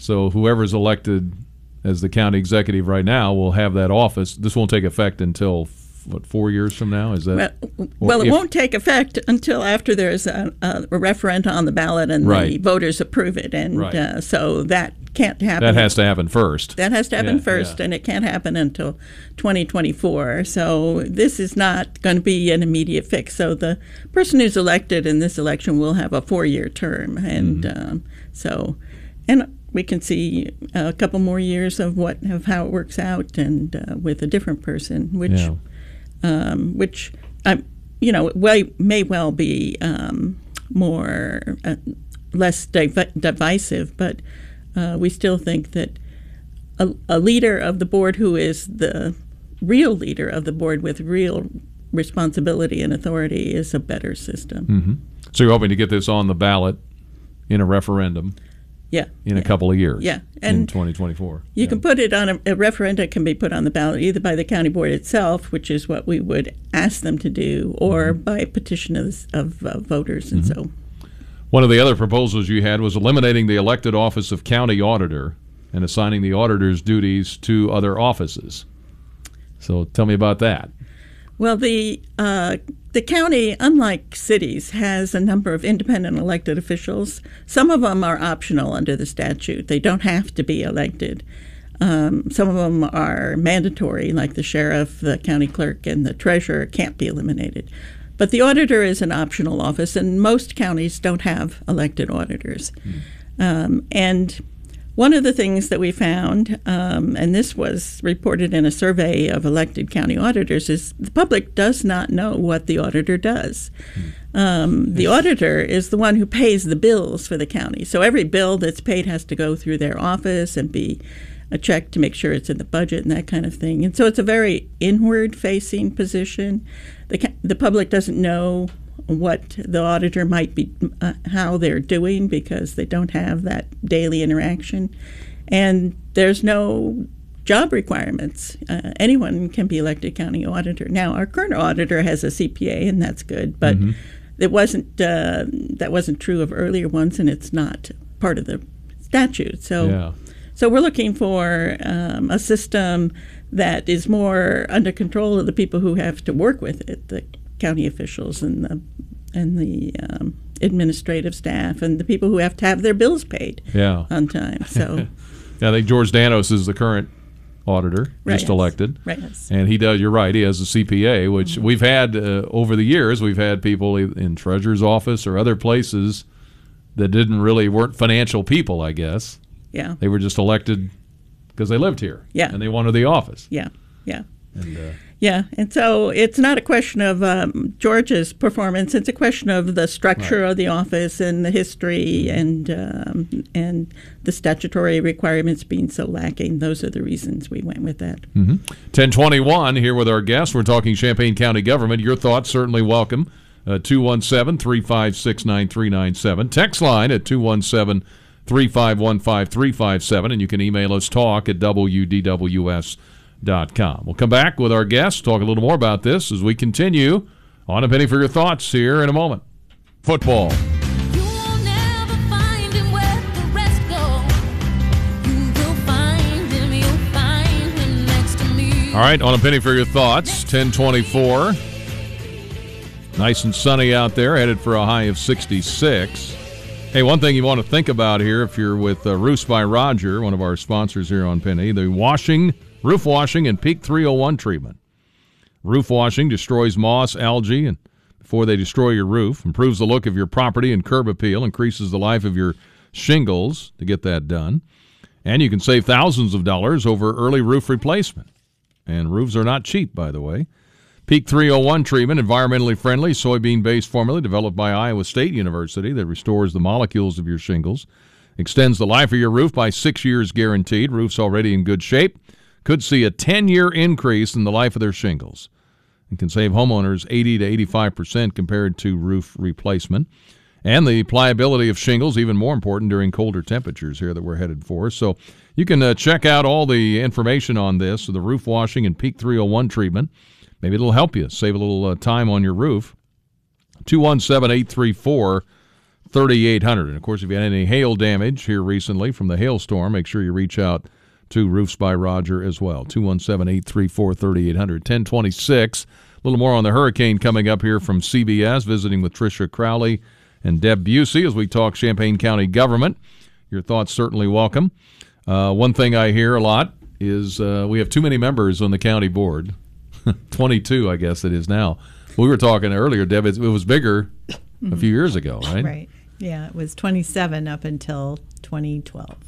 So whoever's elected as the county executive right now will have that office. This won't take effect until, what, four years from now? Is that Well, well it if, won't take effect until after there's a, a referendum on the ballot and right. the voters approve it. And right. uh, so that can't happen. That has to happen first. That has to happen yeah, first, yeah. and it can't happen until twenty twenty-four. So this is not going to be an immediate fix. So the person who's elected in this election will have a four-year term. And mm-hmm. um, so – and. We can see a couple more years of what of how it works out, and uh, with a different person, which, yeah. um, which um, you know, may well be um, more uh, less div- divisive, but uh, we still think that a, a leader of the board who is the real leader of the board with real responsibility and authority is a better system. Mm-hmm. So you're hoping to get this on the ballot in a referendum. Yeah, in yeah. a couple of years. Yeah, and in twenty twenty-four, you yeah. can put it on a, a referendum. Can be put on the ballot either by the county board itself, which is what we would ask them to do, or mm-hmm. by petition of, of uh, voters. And mm-hmm. so, one of the other proposals you had was eliminating the elected office of county auditor and assigning the auditor's duties to other offices. So, tell me about that. Well, the uh, the county, unlike cities, has a number of independent elected officials. Some of them are optional under the statute. They don't have to be elected. Um, some of them are mandatory, like the sheriff, the county clerk, and the treasurer can't be eliminated. But the auditor is an optional office, and most counties don't have elected auditors. Mm-hmm. Um, and one of the things that we found, um, and this was reported in a survey of elected county auditors, is the public does not know what the auditor does. Um, the auditor is the one who pays the bills for the county. So every bill that's paid has to go through their office and be a check to make sure it's in the budget and that kind of thing. And so it's a very inward-facing position. The, the public doesn't know what the auditor might be, uh, how they're doing, because they don't have that daily interaction. And there's no job requirements. Uh, anyone can be elected county auditor. Now, our current auditor has a C P A, and that's good, but mm-hmm. it wasn't uh, that wasn't true of earlier ones, and it's not part of the statute. So, yeah. so we're looking for um, a system that is more under control of the people who have to work with it, the county officials and the and the um, administrative staff and the people who have to have their bills paid yeah. on time. So, I think George Danos is the current auditor, right, just yes. elected, right? Yes. And he does. You're right. He has a C P A, which mm-hmm. we've had uh, over the years. We've had people in treasurer's office or other places that didn't really weren't financial people, I guess. Yeah, they were just elected because they lived here. Yeah, and they wanted the office. Yeah, yeah. And, uh, yeah, and so it's not a question of um, George's performance. It's a question of the structure right. of the office and the history and um, and the statutory requirements being so lacking. Those are the reasons we went with that. Mm-hmm. ten twenty-one here with our guests. We're talking Champaign County government. Your thoughts certainly welcome. Uh, two one seven, three five six, nine three nine seven. Text line at two one seven, three five one five, three five seven. And you can email us talk at W D W S dot com. Dot com. We'll come back with our guests, talk a little more about this as we continue on A Penny for Your Thoughts here in a moment. Football. You will never find him where the rest go. You will find him, you'll find him next to me. All right, on A Penny for Your Thoughts, ten twenty-four. Nice and sunny out there, headed for a high of sixty-six. Hey, one thing you want to think about here if you're with uh, Roofs by Roger, one of our sponsors here on Penny, the washing Roof washing and Peak three oh one treatment. Roof washing destroys moss, algae, and before they destroy your roof, improves the look of your property and curb appeal, increases the life of your shingles to get that done. And you can save thousands of dollars over early roof replacement. And roofs are not cheap, by the way. Peak three oh one treatment, environmentally friendly soybean-based formula developed by Iowa State University that restores the molecules of your shingles. Extends the life of your roof by six years guaranteed. Roofs already in good shape could see a ten-year increase in the life of their shingles and can save homeowners eighty to eighty-five percent compared to roof replacement. And the pliability of shingles, even more important during colder temperatures here that we're headed for. So you can uh, check out all the information on this, the roof washing and Peak three oh one treatment. Maybe it'll help you save a little uh, time on your roof. two one seven, eight three four, three eight zero zero. And, of course, if you had any hail damage here recently from the hailstorm, make sure you reach out to Roofs by Roger as well. two one seven, eight three four, three eight zero zero. ten twenty-six. A little more on the hurricane coming up here from C B S, visiting with Tricia Crowley and Deb Busey as we talk Champaign County government. Your thoughts certainly welcome. Uh, one thing I hear a lot is uh, we have too many members on the county board. twenty-two, I guess it is now. We were talking earlier, Deb, it was bigger a few years ago, right? Right. Yeah, it was twenty-seven up until twenty twelve.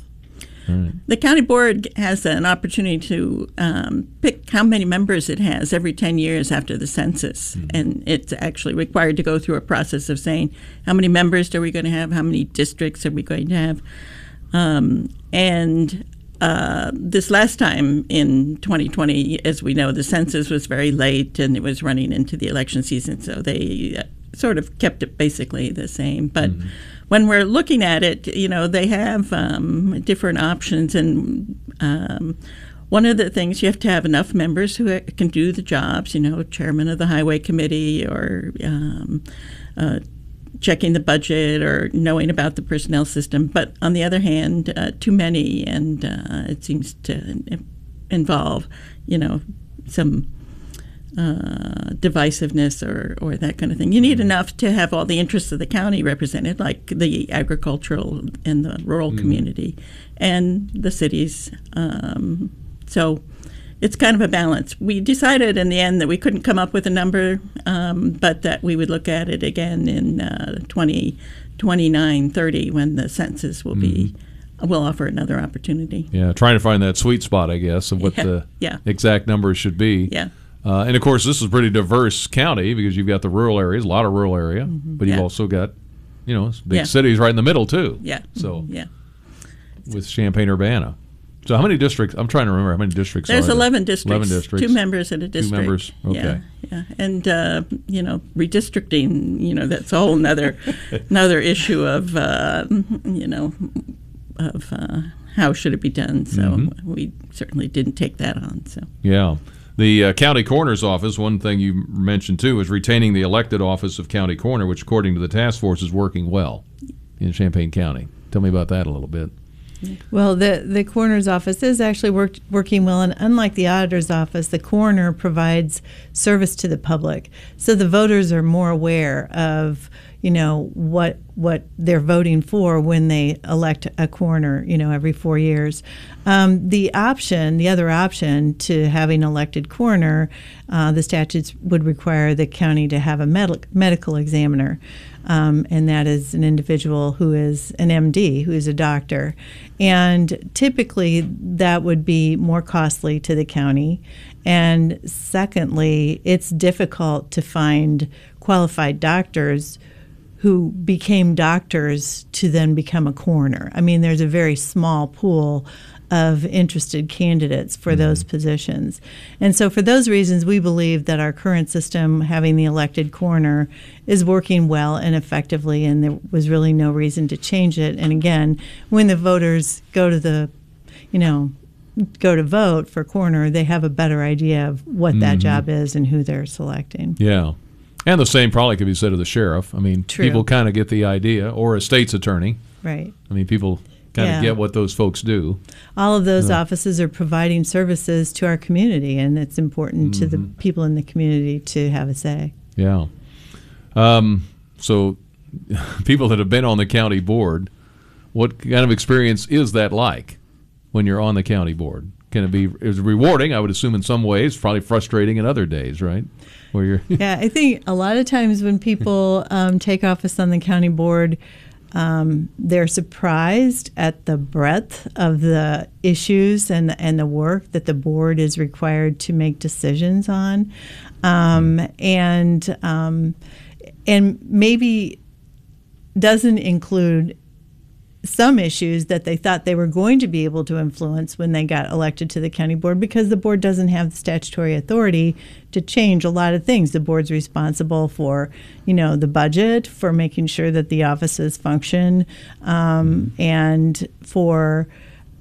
Right. The county board has an opportunity to um, pick how many members it has every ten years after the census. Mm-hmm. And it's actually required to go through a process of saying, how many members are we going to have? How many districts are we going to have? Um, and uh, this last time in twenty twenty, as we know, the census was very late and it was running into the election season. So they sort of kept it basically the same. But mm-hmm. when we're looking at it, you know, they have um, different options. And um, one of the things, you have to have enough members who can do the jobs, you know, chairman of the highway committee or um, uh, checking the budget or knowing about the personnel system. But on the other hand, uh, too many, and uh, it seems to involve, you know, some Uh, divisiveness or, or that kind of thing. You need enough to have all the interests of the county represented, like the agricultural and the rural mm. community and the cities. Um, so it's kind of a balance. We decided in the end that we couldn't come up with a number, um, but that we would look at it again in uh, twenty twenty-nine, thirty when the census will mm. be We'll offer another opportunity. Yeah, trying to find that sweet spot, I guess, of what yeah. the yeah. exact numbers should be. Yeah. Uh, and, of course, this is a pretty diverse county because you've got the rural areas, a lot of rural area, mm-hmm. but you've yeah. also got, you know, big yeah. cities right in the middle, too. Yeah. So, yeah. with Champaign-Urbana. So how many districts? I'm trying to remember how many districts There's are there? eleven districts. eleven districts. Two members in a district. Two members, okay. Yeah, yeah. And, uh, you know, redistricting, you know, that's a whole nother, another issue of, uh, you know, of uh, how should it be done. So mm-hmm. we certainly didn't take that on. So yeah. The uh, county coroner's office, one thing you mentioned, too, is retaining the elected office of county coroner, which, according to the task force, is working well in Champaign County. Tell me about that a little bit. Well, the, the coroner's office is actually worked, working well, and unlike the auditor's office, the coroner provides service to the public. So the voters are more aware of, you know, what what they're voting for when they elect a coroner, you know, every four years. Um, the option, the other option to having elected coroner, uh, the statutes would require the county to have a med- medical examiner, um, and that is an individual who is an M D, who is a doctor. And typically that would be more costly to the county. And secondly, it's difficult to find qualified doctors who became doctors to then become a coroner. I mean, there's a very small pool of interested candidates for mm-hmm. those positions. And so for those reasons, we believe that our current system, having the elected coroner, is working well and effectively, and there was really no reason to change it. And again, when the voters go to the, you know, go to vote for coroner, they have a better idea of what mm-hmm. that job is and who they're selecting. Yeah. And the same probably could be said of the sheriff. I mean, True. people kind of get the idea, or a state's attorney. Right. I mean, people kind of yeah. get what those folks do. All of those uh, offices are providing services to our community, and it's important mm-hmm. to the people in the community to have a say. Yeah. Um, so people that have been on the county board, what kind of experience is that like when you're on the county board? Can it be it was rewarding, I would assume, in some ways, probably frustrating in other days, right? Where you're yeah, I think a lot of times when people um, take office on the county board, Um, they're surprised at the breadth of the issues and, and the work that the board is required to make decisions on. Um, and um, and maybe doesn't include some issues that they thought they were going to be able to influence when they got elected to the county board, because the board doesn't have the statutory authority to change a lot of things. The board's responsible for, you know, the budget, for making sure that the offices function, um, and for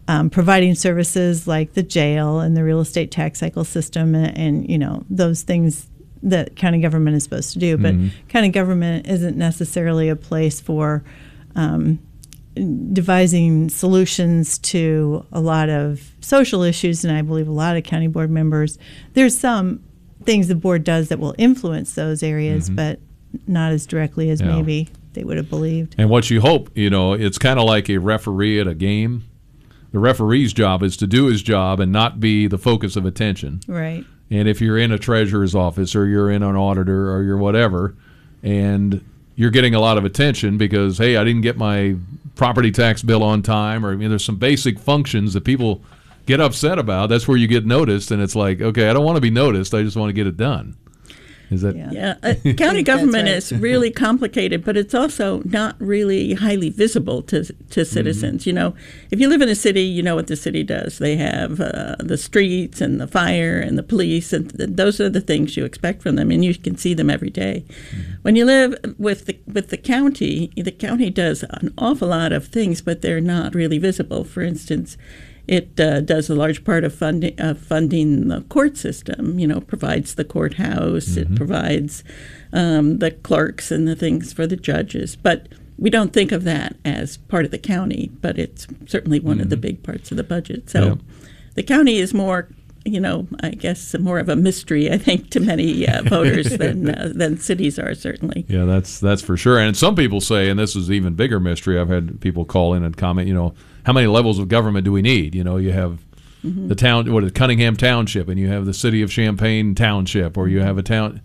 um, providing services like the jail and the real estate tax cycle system and, and you know, those things that county government is supposed to do. But mm-hmm. county government isn't necessarily a place for um, devising solutions to a lot of social issues, and I believe a lot of county board members. There's some things the board does that will influence those areas, mm-hmm. but not as directly as yeah. maybe they would have believed. And what you hope, you know, it's kind of like a referee at a game. The referee's job is to do his job and not be the focus of attention. Right. And if you're in a treasurer's office or you're in an auditor or you're whatever, and you're getting a lot of attention because, hey, I didn't get my property tax bill on time, or I mean, there's some basic functions that people get upset about. That's where you get noticed, and it's like, okay, I don't want to be noticed. I just want to get it done. Is that yeah? yeah. Uh, county government right. is really complicated, but it's also not really highly visible to to citizens. Mm-hmm. You know, if you live in a city, you know what the city does. They have uh, the streets and the fire and the police, and th- those are the things you expect from them, and you can see them every day. Mm-hmm. When you live with the with the county, the county does an awful lot of things, but they're not really visible. For instance, it uh, does a large part of funding uh, funding the court system, you know, provides the courthouse, mm-hmm. it provides um, the clerks and the things for the judges. But we don't think of that as part of the county, but it's certainly one mm-hmm. of the big parts of the budget. So yeah. the county is more, you know, I guess more of a mystery, I think, to many uh, voters than uh, than cities are, certainly. Yeah, that's that's for sure. And some people say, and this is even bigger mystery, I've had people call in and comment, you know, how many levels of government do we need? You know, you have mm-hmm. the town, what is Cunningham Township, and you have the city of Champaign Township, or you have a town,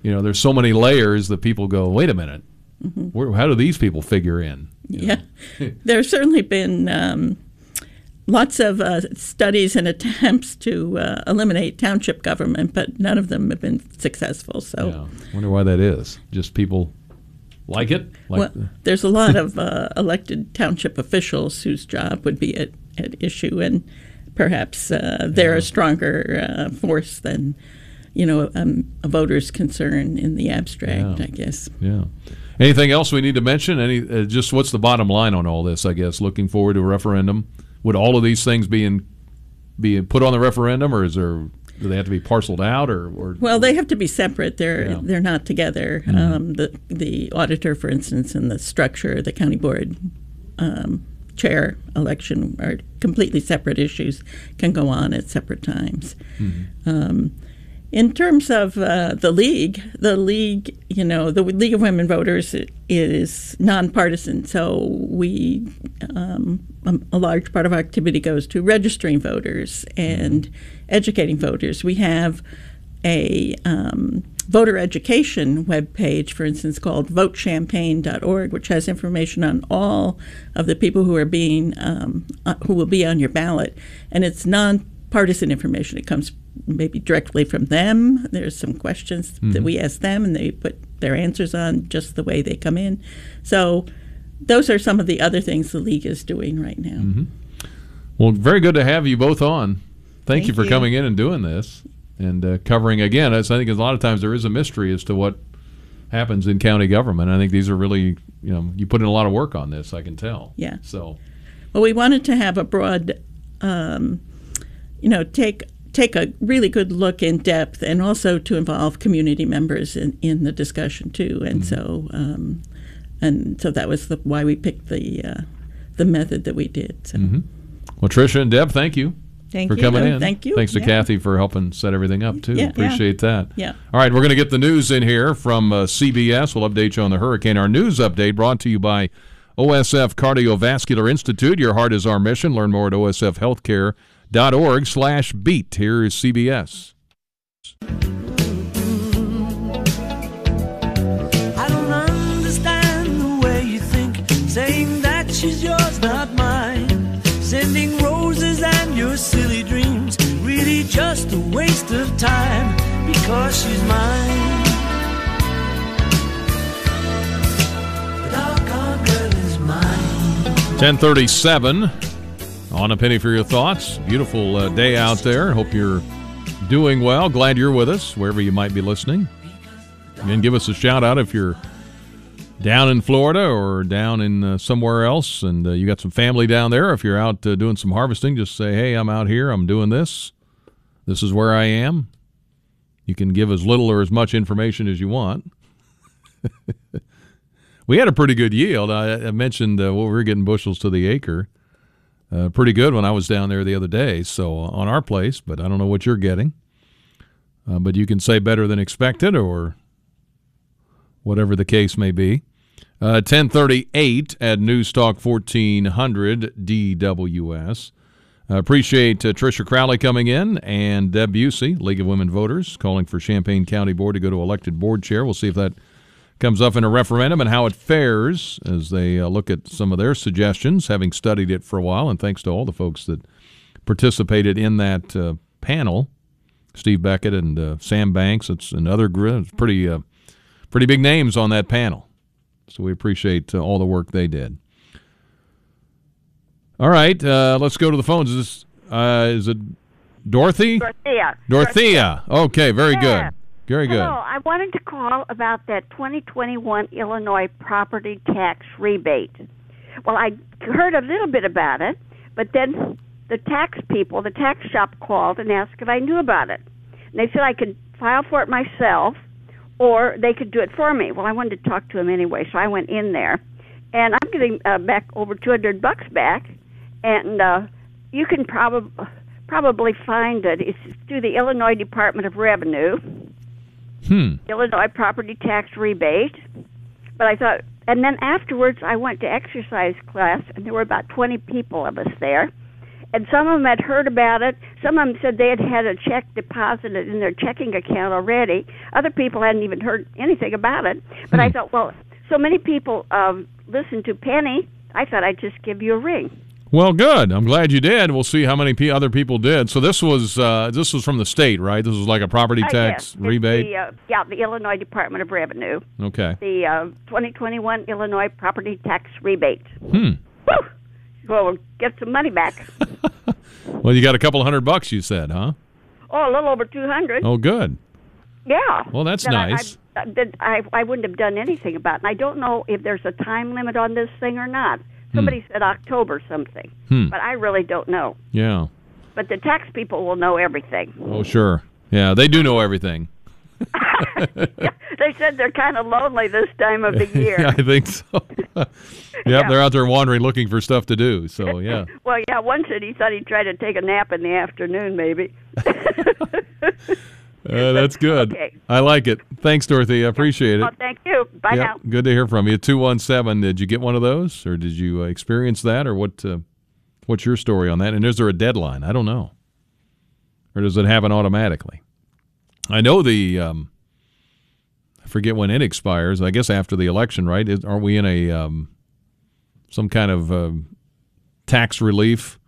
you know, there's so many layers that people go, wait a minute, mm-hmm. where, how do these people figure in? You yeah. There's certainly been um, lots of uh, studies and attempts to uh, eliminate township government, but none of them have been successful. So, yeah. I wonder why that is. Just people... Like it? Like well, the there's a lot of uh, elected township officials whose job would be at, at issue, and perhaps uh, they're yeah. a stronger uh, force than, you know, um, a voter's concern in the abstract, yeah. I guess. Yeah. Anything else we need to mention? Any? Uh, just what's the bottom line on all this, I guess, looking forward to a referendum? Would all of these things be, in, be put on the referendum, or is there... Do they have to be parceled out, or, or well, they have to be separate. They're yeah. they're not together. Mm-hmm. Um, the the auditor, for instance, and the structure, the county board um, chair election are completely separate issues. Can go on at separate times. Mm-hmm. Um, in terms of uh, the league, the league, you know, the League of Women Voters is nonpartisan. So we um, a large part of our activity goes to registering voters and. Mm-hmm. educating voters. We have a um, voter education webpage, for instance, called vote champaign dot org, which has information on all of the people who are being um, uh, who will be on your ballot, and it's nonpartisan information. It comes maybe directly from them. There's some questions mm-hmm. that we ask them, and they put their answers on just the way they come in. So those are some of the other things the league is doing right now. Mm-hmm. Well, very good to have you both on. Thank, Thank you for you. coming in and doing this and uh, covering, again, as I think a lot of times there is a mystery as to what happens in county government. I think these are really, you know, you put in a lot of work on this, I can tell. Yeah. So, well, we wanted to have a broad, um, you know, take take a really good look in depth, and also to involve community members in, in the discussion too. And mm-hmm. so um, and so that was the, why we picked the, uh, the method that we did. So. Mm-hmm. Well, Tricia and Deb, thank you. Thank for you. coming in. Thank you. Thanks to yeah. Kathy for helping set everything up, too. Yeah, Appreciate yeah. that. Yeah. All right, we're going to get the news in here from uh, C B S. We'll update you on the hurricane. Our news update brought to you by O S F Cardiovascular Institute. Your heart is our mission. Learn more at O S F healthcare dot org slash beat. Here is C B S. I don't understand the way you think. Say waste of time because she's mine. ten thirty-seven on A Penny for Your Thoughts. Beautiful uh, day out there. Hope you're doing well. Glad you're with us, wherever you might be listening. And give us a shout-out if you're down in Florida or down in uh, somewhere else and uh, you got some family down there. If you're out uh, doing some harvesting, just say, hey, I'm out here. I'm doing this. This is where I am. You can give as little or as much information as you want. We had a pretty good yield. I, I mentioned uh, well, we were getting bushels to the acre. Uh, pretty good when I was down there the other day, so uh, on our place, but I don't know what you're getting. Uh, but you can say better than expected or whatever the case may be. Uh, ten thirty-eight at News Talk fourteen hundred D W S. I uh, appreciate uh, Tricia Crowley coming in and Deb Busey, League of Women Voters, calling for Champaign County Board to go to elected board chair. We'll see if that comes up in a referendum and how it fares as they uh, look at some of their suggestions, having studied it for a while. And thanks to all the folks that participated in that uh, panel, Steve Beckett and uh, Sam Banks. It's another gr- it's pretty uh, pretty big names on that panel. So we appreciate uh, all the work they did. All right, uh, let's go to the phones. Is this, uh, is it Dorothy? Dorothea. Dorothea. Okay, very yeah. good. Very good. Hello, I wanted to call about that twenty twenty-one Illinois property tax rebate. Well, I heard a little bit about it, but then the tax people, the tax shop called and asked if I knew about it. And they said I could file for it myself or they could do it for me. Well, I wanted to talk to them anyway, so I went in there. And I'm getting uh, back over two hundred bucks back, and uh, you can prob- probably find it. It's through the Illinois Department of Revenue. Hmm. Illinois property tax rebate. But I thought, and then afterwards I went to exercise class, and there were about twenty people of us there. And some of them had heard about it. Some of them said they had had a check deposited in their checking account already. Other people hadn't even heard anything about it. But hmm. I thought, well, so many people um, listen to Penny, I thought I'd just give you a ring. Well, good. I'm glad you did. We'll see how many p- other people did. So this was uh, this was from the state, right? This was like a property tax uh, yes. rebate? The, uh, yeah, the Illinois Department of Revenue. Okay. The uh, twenty twenty-one Illinois property tax rebate. Hmm. Woo! Well, get some money back. Well, you got a couple hundred bucks, you said, huh? Oh, a little over two hundred. Oh, good. Yeah. Well, that's then nice. I, I, I, I wouldn't have done anything about it. And I don't know if there's a time limit on this thing or not. Somebody hmm. said October something, hmm. but I really don't know. Yeah. But the tax people will know everything. Oh, sure. Yeah, they do know everything. Yeah, they said they're kind of lonely this time of the year. Yeah, I think so. Yep, yeah. They're out there wandering looking for stuff to do, so yeah. Well, yeah, one said he thought he'd try to take a nap in the afternoon maybe. Uh, that's good. Okay. I like it. Thanks, Dorothy. I appreciate it. Oh, thank you. Bye yep. now. Good to hear from you. two one seven, did you get one of those? Or did you uh, experience that? Or what? Uh, what's your story on that? And is there a deadline? I don't know. Or does it happen automatically? I know the, um, I forget when it expires. I guess after the election, right? Is, aren't we in a, um, some kind of um, tax relief,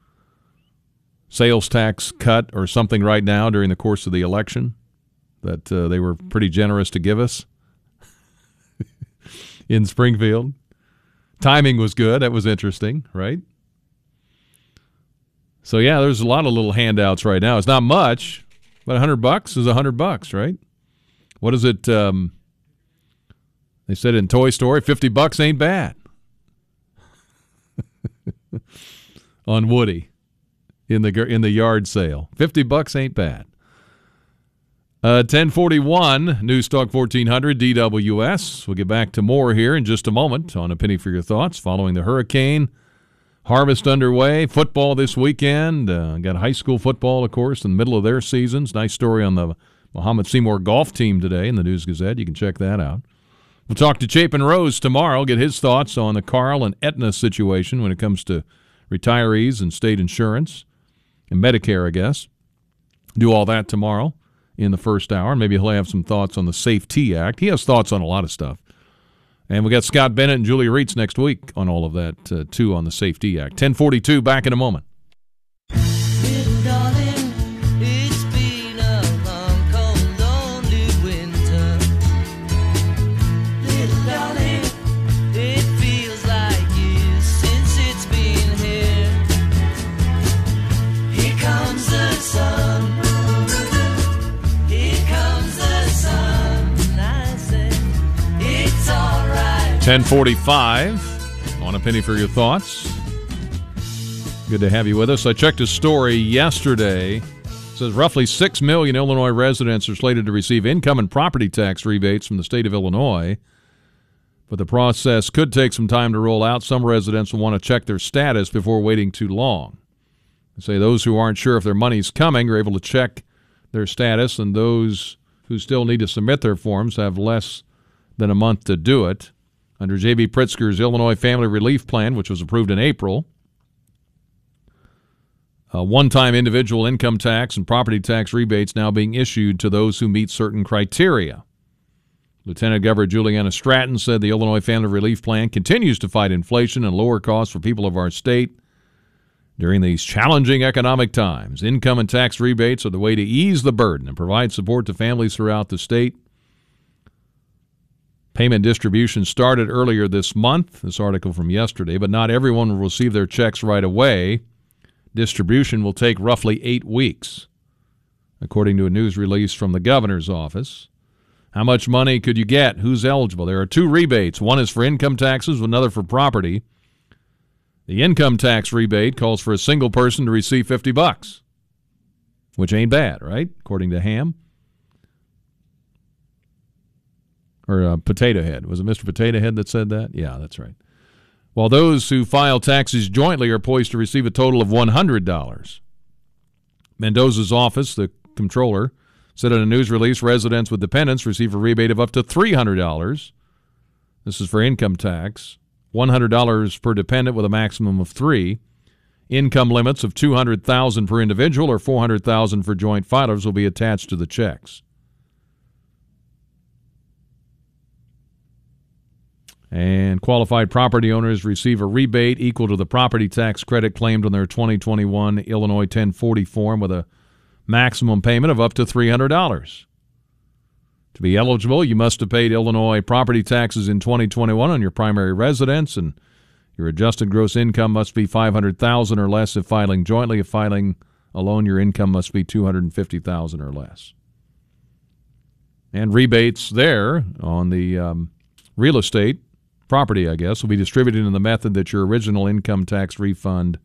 sales tax cut or something right now during the course of the election? That uh, they were pretty generous to give us in Springfield. Timing was good. That was interesting, right? So, yeah, there's a lot of little handouts right now. It's not much, but one hundred bucks is one hundred bucks, right? What is it? Um, they said in Toy Story, fifty bucks ain't bad on Woody in the in the yard sale. fifty bucks ain't bad. Uh, ten forty-one, News Talk fourteen hundred, D W S. We'll get back to more here in just a moment on A Penny for Your Thoughts. Following the hurricane, harvest underway, football this weekend. Uh, got high school football, of course, in the middle of their seasons. Nice story on the Muhammad Seymour golf team today in the News Gazette. You can check that out. We'll talk to Chapin Rose tomorrow, get his thoughts on the Carl and Aetna situation when it comes to retirees and state insurance and Medicare, I guess. Do all that tomorrow in the first hour. Maybe he'll have some thoughts on the Safe Tea Act. He has thoughts on a lot of stuff. And we got Scott Bennett and Julia Reitz next week on all of that, uh, too, on the Safe Tea Act. ten forty-two, back in a moment. Little darling, it's been a long ten forty-five on A Penny for Your Thoughts. Good to have you with us. I checked a story yesterday. It says roughly six million Illinois residents are slated to receive income and property tax rebates from the state of Illinois, but the process could take some time to roll out. Some residents will want to check their status before waiting too long. They say those who aren't sure if their money's coming are able to check their status, and those who still need to submit their forms have less than a month to do it. Under J B. Pritzker's Illinois Family Relief Plan, which was approved in April, a one-time individual income tax and property tax rebates now being issued to those who meet certain criteria. Lieutenant Governor Juliana Stratton said the Illinois Family Relief Plan continues to fight inflation and lower costs for people of our state during these challenging economic times. Income and tax rebates are the way to ease the burden and provide support to families throughout the state. Payment distribution started earlier this month, this article from yesterday, but not everyone will receive their checks right away. Distribution will take roughly eight weeks, according to a news release from the governor's office. How much money could you get? Who's eligible? There are two rebates. One is for income taxes, another for property. The income tax rebate calls for a single person to receive fifty bucks, which ain't bad, right? According to Ham. Or uh, Potato Head. Was it Mister Potato Head that said that? Yeah, that's right. While those who file taxes jointly are poised to receive a total of one hundred dollars. Mendoza's office, the comptroller, said in a news release, residents with dependents receive a rebate of up to three hundred dollars. This is for income tax. one hundred dollars per dependent with a maximum of three. Income limits of two hundred thousand dollars per individual or four hundred thousand dollars for joint filers will be attached to the checks. And qualified property owners receive a rebate equal to the property tax credit claimed on their twenty twenty-one Illinois ten forty form with a maximum payment of up to three hundred dollars. To be eligible, you must have paid Illinois property taxes in twenty twenty-one on your primary residence, and your adjusted gross income must be five hundred thousand dollars or less if filing jointly. If filing alone, your income must be two hundred fifty thousand dollars or less. And rebates there on the um, real estate property, I guess, will be distributed in the method that your original income tax refund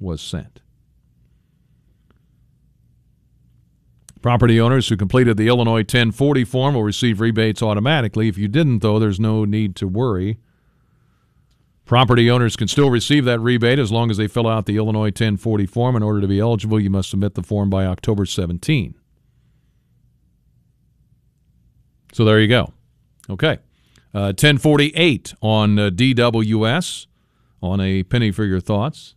was sent. Property owners who completed the Illinois ten forty form will receive rebates automatically. If you didn't, though, there's no need to worry. Property owners can still receive that rebate as long as they fill out the Illinois ten forty form. In order to be eligible, you must submit the form by October seventeenth. So there you go. Okay. Uh, ten forty-eight on uh, D W S on A Penny for Your Thoughts.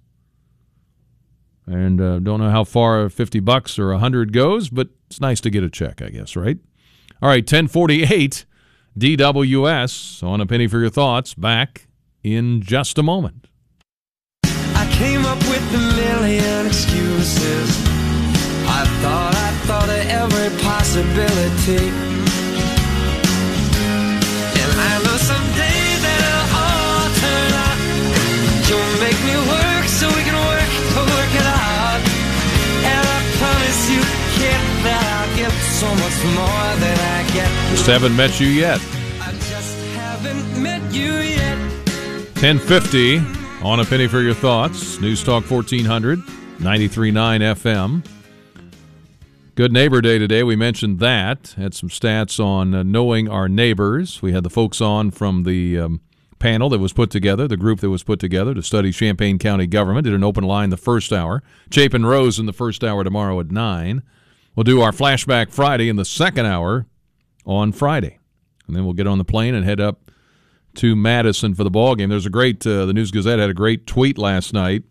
And uh, don't know how far fifty bucks or one hundred goes, but it's nice to get a check, I guess, right? All right, ten forty-eight D W S on A Penny for Your Thoughts, back in just a moment. I came up with a million excuses. I thought, I thought of every possibility. I know someday that it'll all turn out. You'll make me work so we can work to work it out. And I promise you, kid, that I'll get so much more than I get. Just haven't met you yet. I just haven't met you yet. ten fifty on A Penny for Your Thoughts. News Talk fourteen hundred, ninety-three point nine F M. Good Neighbor Day today. We mentioned that. Had some stats on uh, knowing our neighbors. We had the folks on from the um, panel that was put together, the group that was put together to study Champaign County government. Did an open line the first hour. Chapin Rose in the first hour tomorrow at nine. We'll do our Flashback Friday in the second hour on Friday. And then we'll get on the plane and head up to Madison for the ballgame. There's a great, uh, the News Gazette had a great tweet last night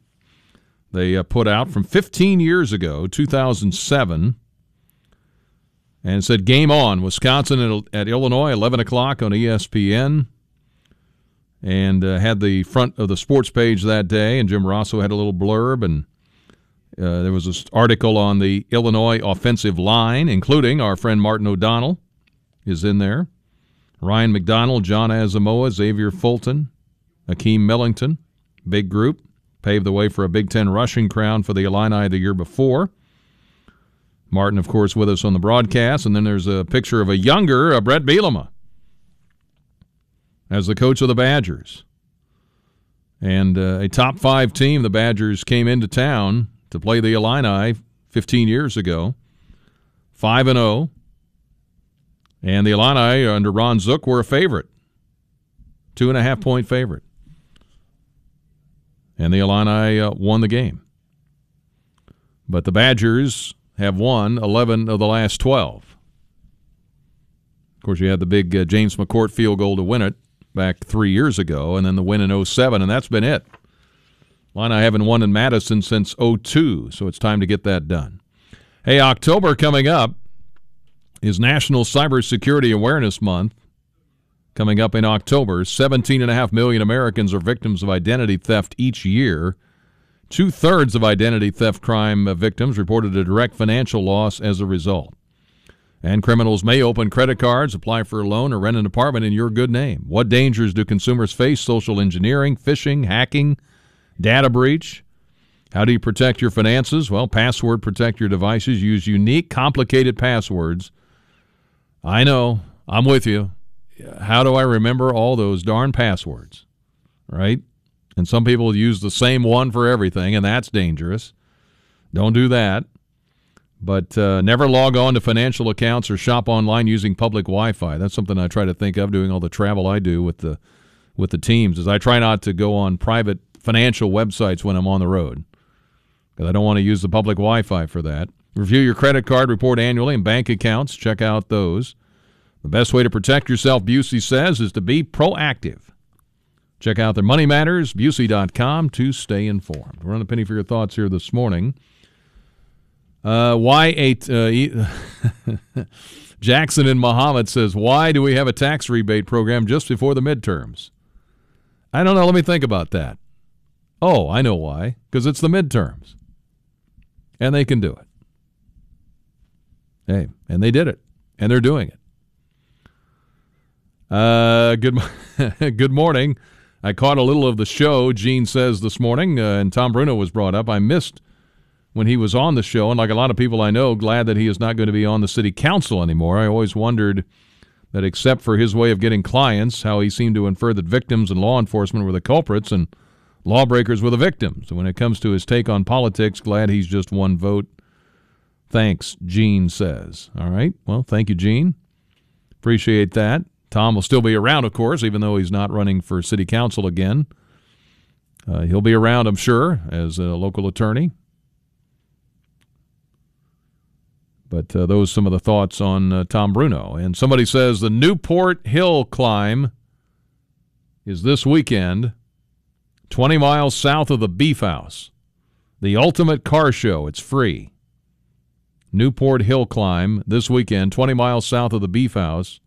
they uh, put out from fifteen years ago, two thousand seven. And said, game on, Wisconsin at Illinois, eleven o'clock on E S P N. And uh, had the front of the sports page that day, and Jim Rosso had a little blurb. And uh, there was this article on the Illinois offensive line, including our friend Martin O'Donnell is in there. Ryan McDonald, John Asamoah, Xavier Fulton, Akeem Millington, big group, paved the way for a Big Ten rushing crown for the Illini the year before. Martin, of course, with us on the broadcast. And then there's a picture of a younger uh, Brent Bielema as the coach of the Badgers. And uh, a top-five team, the Badgers came into town to play the Illini fifteen years ago, five and oh. And the Illini, under Ron Zook, were a favorite, two and a half point favorite. And the Illini uh, won the game. But the Badgers have won eleven of the last twelve. Of course, you had the big uh, James McCourt field goal to win it back three years ago, and then the win in oh seven, and that's been it. Illini haven't won in Madison since oh two, so it's time to get that done. Hey, October coming up is National Cybersecurity Awareness Month. Coming up in October, seventeen point five million Americans are victims of identity theft each year. Two-thirds of identity theft crime victims reported a direct financial loss as a result. And criminals may open credit cards, apply for a loan, or rent an apartment in your good name. What dangers do consumers face? Social engineering, phishing, hacking, data breach. How do you protect your finances? Well, password protect your devices. Use unique, complicated passwords. I know. I'm with you. How do I remember all those darn passwords? Right? And some people use the same one for everything, and that's dangerous. Don't do that. But uh, never log on to financial accounts or shop online using public Wi-Fi. That's something I try to think of doing all the travel I do with the with the teams, is I try not to go on private financial websites when I'm on the road, because I don't want to use the public Wi-Fi for that. Review your credit card report annually and bank accounts. Check out those. The best way to protect yourself, Busey says, is to be proactive. Check out their Money Matters, Busey dot com, to stay informed. We're on the penny for your thoughts here this morning. Uh, why eight, uh, Jackson and Muhammad says, why do we have a tax rebate program just before the midterms? I don't know. Let me think about that. Oh, I know why. Because it's the midterms. And they can do it. Hey, and they did it. And they're doing it. Uh, good, good morning. I caught a little of the show, Gene says, this morning, uh, and Tom Bruno was brought up. I missed when he was on the show, and like a lot of people I know, glad that he is not going to be on the city council anymore. I always wondered that except for his way of getting clients, how he seemed to infer that victims and law enforcement were the culprits and lawbreakers were the victims. And when it comes to his take on politics, glad he's just one vote. Thanks, Gene says. All right. Well, thank you, Gene. Appreciate that. Tom will still be around, of course, even though he's not running for city council again. Uh, he'll be around, I'm sure, as a local attorney. But uh, those are some of the thoughts on uh, Tom Bruno. And somebody says the Newport Hill Climb is this weekend, twenty miles south of the Beef House. The ultimate car show. It's free. Newport Hill Climb this weekend, twenty miles south of the Beef House.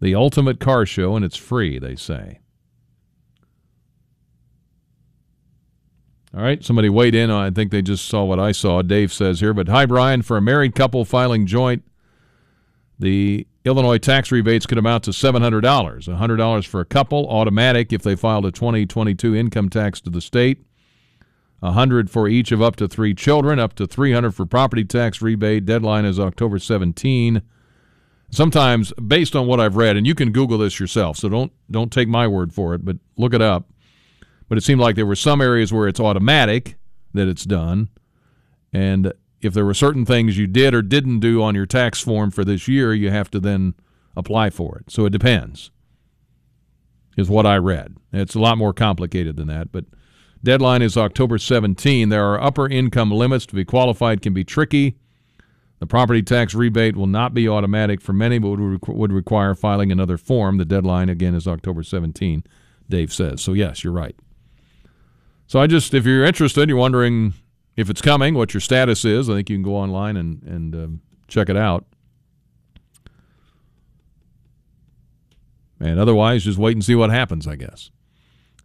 The ultimate car show, and it's free, they say. All right, somebody weighed in. I think they just saw what I saw. Dave says here, but hi, Brian. For a married couple filing joint, the Illinois tax rebates could amount to seven hundred dollars. one hundred dollars for a couple, automatic if they filed a twenty twenty-two income tax to the state. one hundred dollars for each of up to three children, up to three hundred dollars for property tax rebate. Deadline is October seventeenth. Sometimes, based on what I've read, and you can Google this yourself, so don't don't take my word for it, but look it up. But it seemed like there were some areas where it's automatic that it's done, and if there were certain things you did or didn't do on your tax form for this year, you have to then apply for it. So it depends, is what I read. It's a lot more complicated than that, but deadline is October seventeenth. There are upper income limits. To be qualified can be tricky. The property tax rebate will not be automatic for many, but would, would require filing another form. The deadline, again, is October seventeenth, Dave says. So, yes, you're right. So I just, if you're interested, you're wondering if it's coming, what your status is, I think you can go online and, and um, check it out. And otherwise, just wait and see what happens, I guess.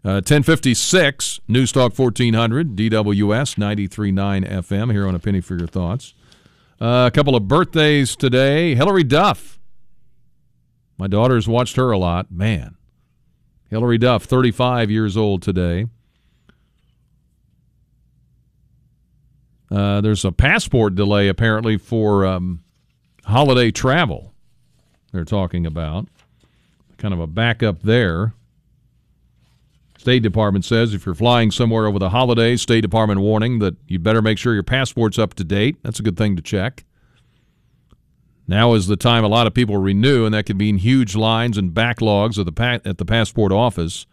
Uh, ten fifty-six, News Talk fourteen hundred, D W S ninety-three point nine F M, here on A Penny for Your Thoughts. Uh, a couple of birthdays today. Hillary Duff. My daughter's watched her a lot. Man. Hillary Duff, thirty-five years old today. Uh, there's a passport delay, apparently, for um, holiday travel they're talking about. Kind of a backup there. State Department says if you're flying somewhere over the holidays, State Department warning that you better make sure your passport's up to date. That's a good thing to check. Now is the time a lot of people renew, and that could mean huge lines and backlogs at the pa- at the passport office.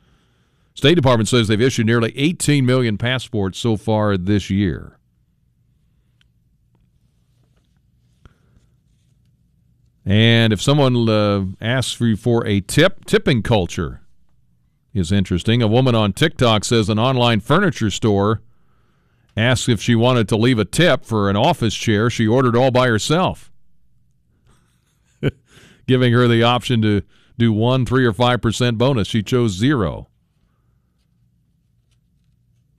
State Department says they've issued nearly eighteen million passports so far this year. And if someone uh, asks for you for a tip, tipping culture is interesting. A woman on TikTok says an online furniture store asked if she wanted to leave a tip for an office chair she ordered all by herself, giving her the option to do one, three, or five percent bonus. She chose zero.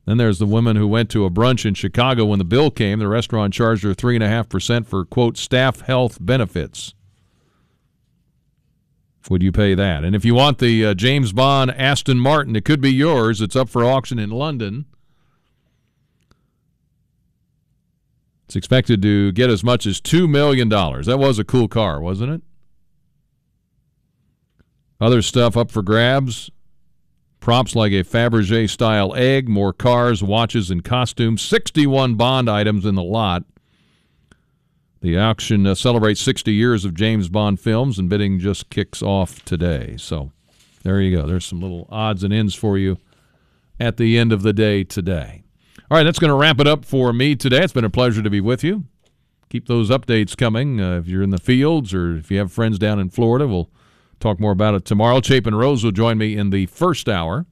Then there's the woman who went to a brunch in Chicago. When the bill came, the restaurant charged her three and a half percent for, quote, staff health benefits. Would you pay that? And if you want the uh, James Bond Aston Martin, it could be yours. It's up for auction in London. It's expected to get as much as two million dollars. That was a cool car, wasn't it? Other stuff up for grabs. Props like a Fabergé-style egg, more cars, watches, and costumes. sixty-one Bond items in the lot. The auction uh, celebrates sixty years of James Bond films, and bidding just kicks off today. So there you go. There's some little odds and ends for you at the end of the day today. All right, that's going to wrap it up for me today. It's been a pleasure to be with you. Keep those updates coming. Uh, if you're in the fields or if you have friends down in Florida, we'll talk more about it tomorrow. Chapin Rose will join me in the first hour.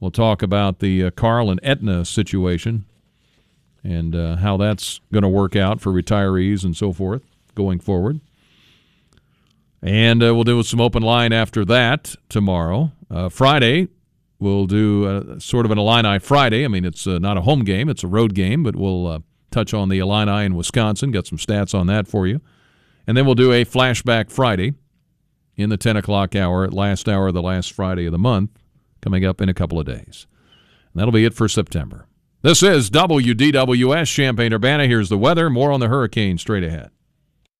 We'll talk about the uh, Carl and Aetna situation and uh, how that's going to work out for retirees and so forth going forward. And uh, we'll do some open line after that tomorrow. Uh, Friday, we'll do uh, sort of an Illini Friday. I mean, it's uh, not a home game. It's a road game, but we'll uh, touch on the Illini in Wisconsin. Got some stats on that for you. And then we'll do a Flashback Friday in the ten o'clock hour, last hour of the last Friday of the month, coming up in a couple of days. And that'll be it for September. This is W D W S Champaign-Urbana. Here's the weather. More on the hurricane straight ahead.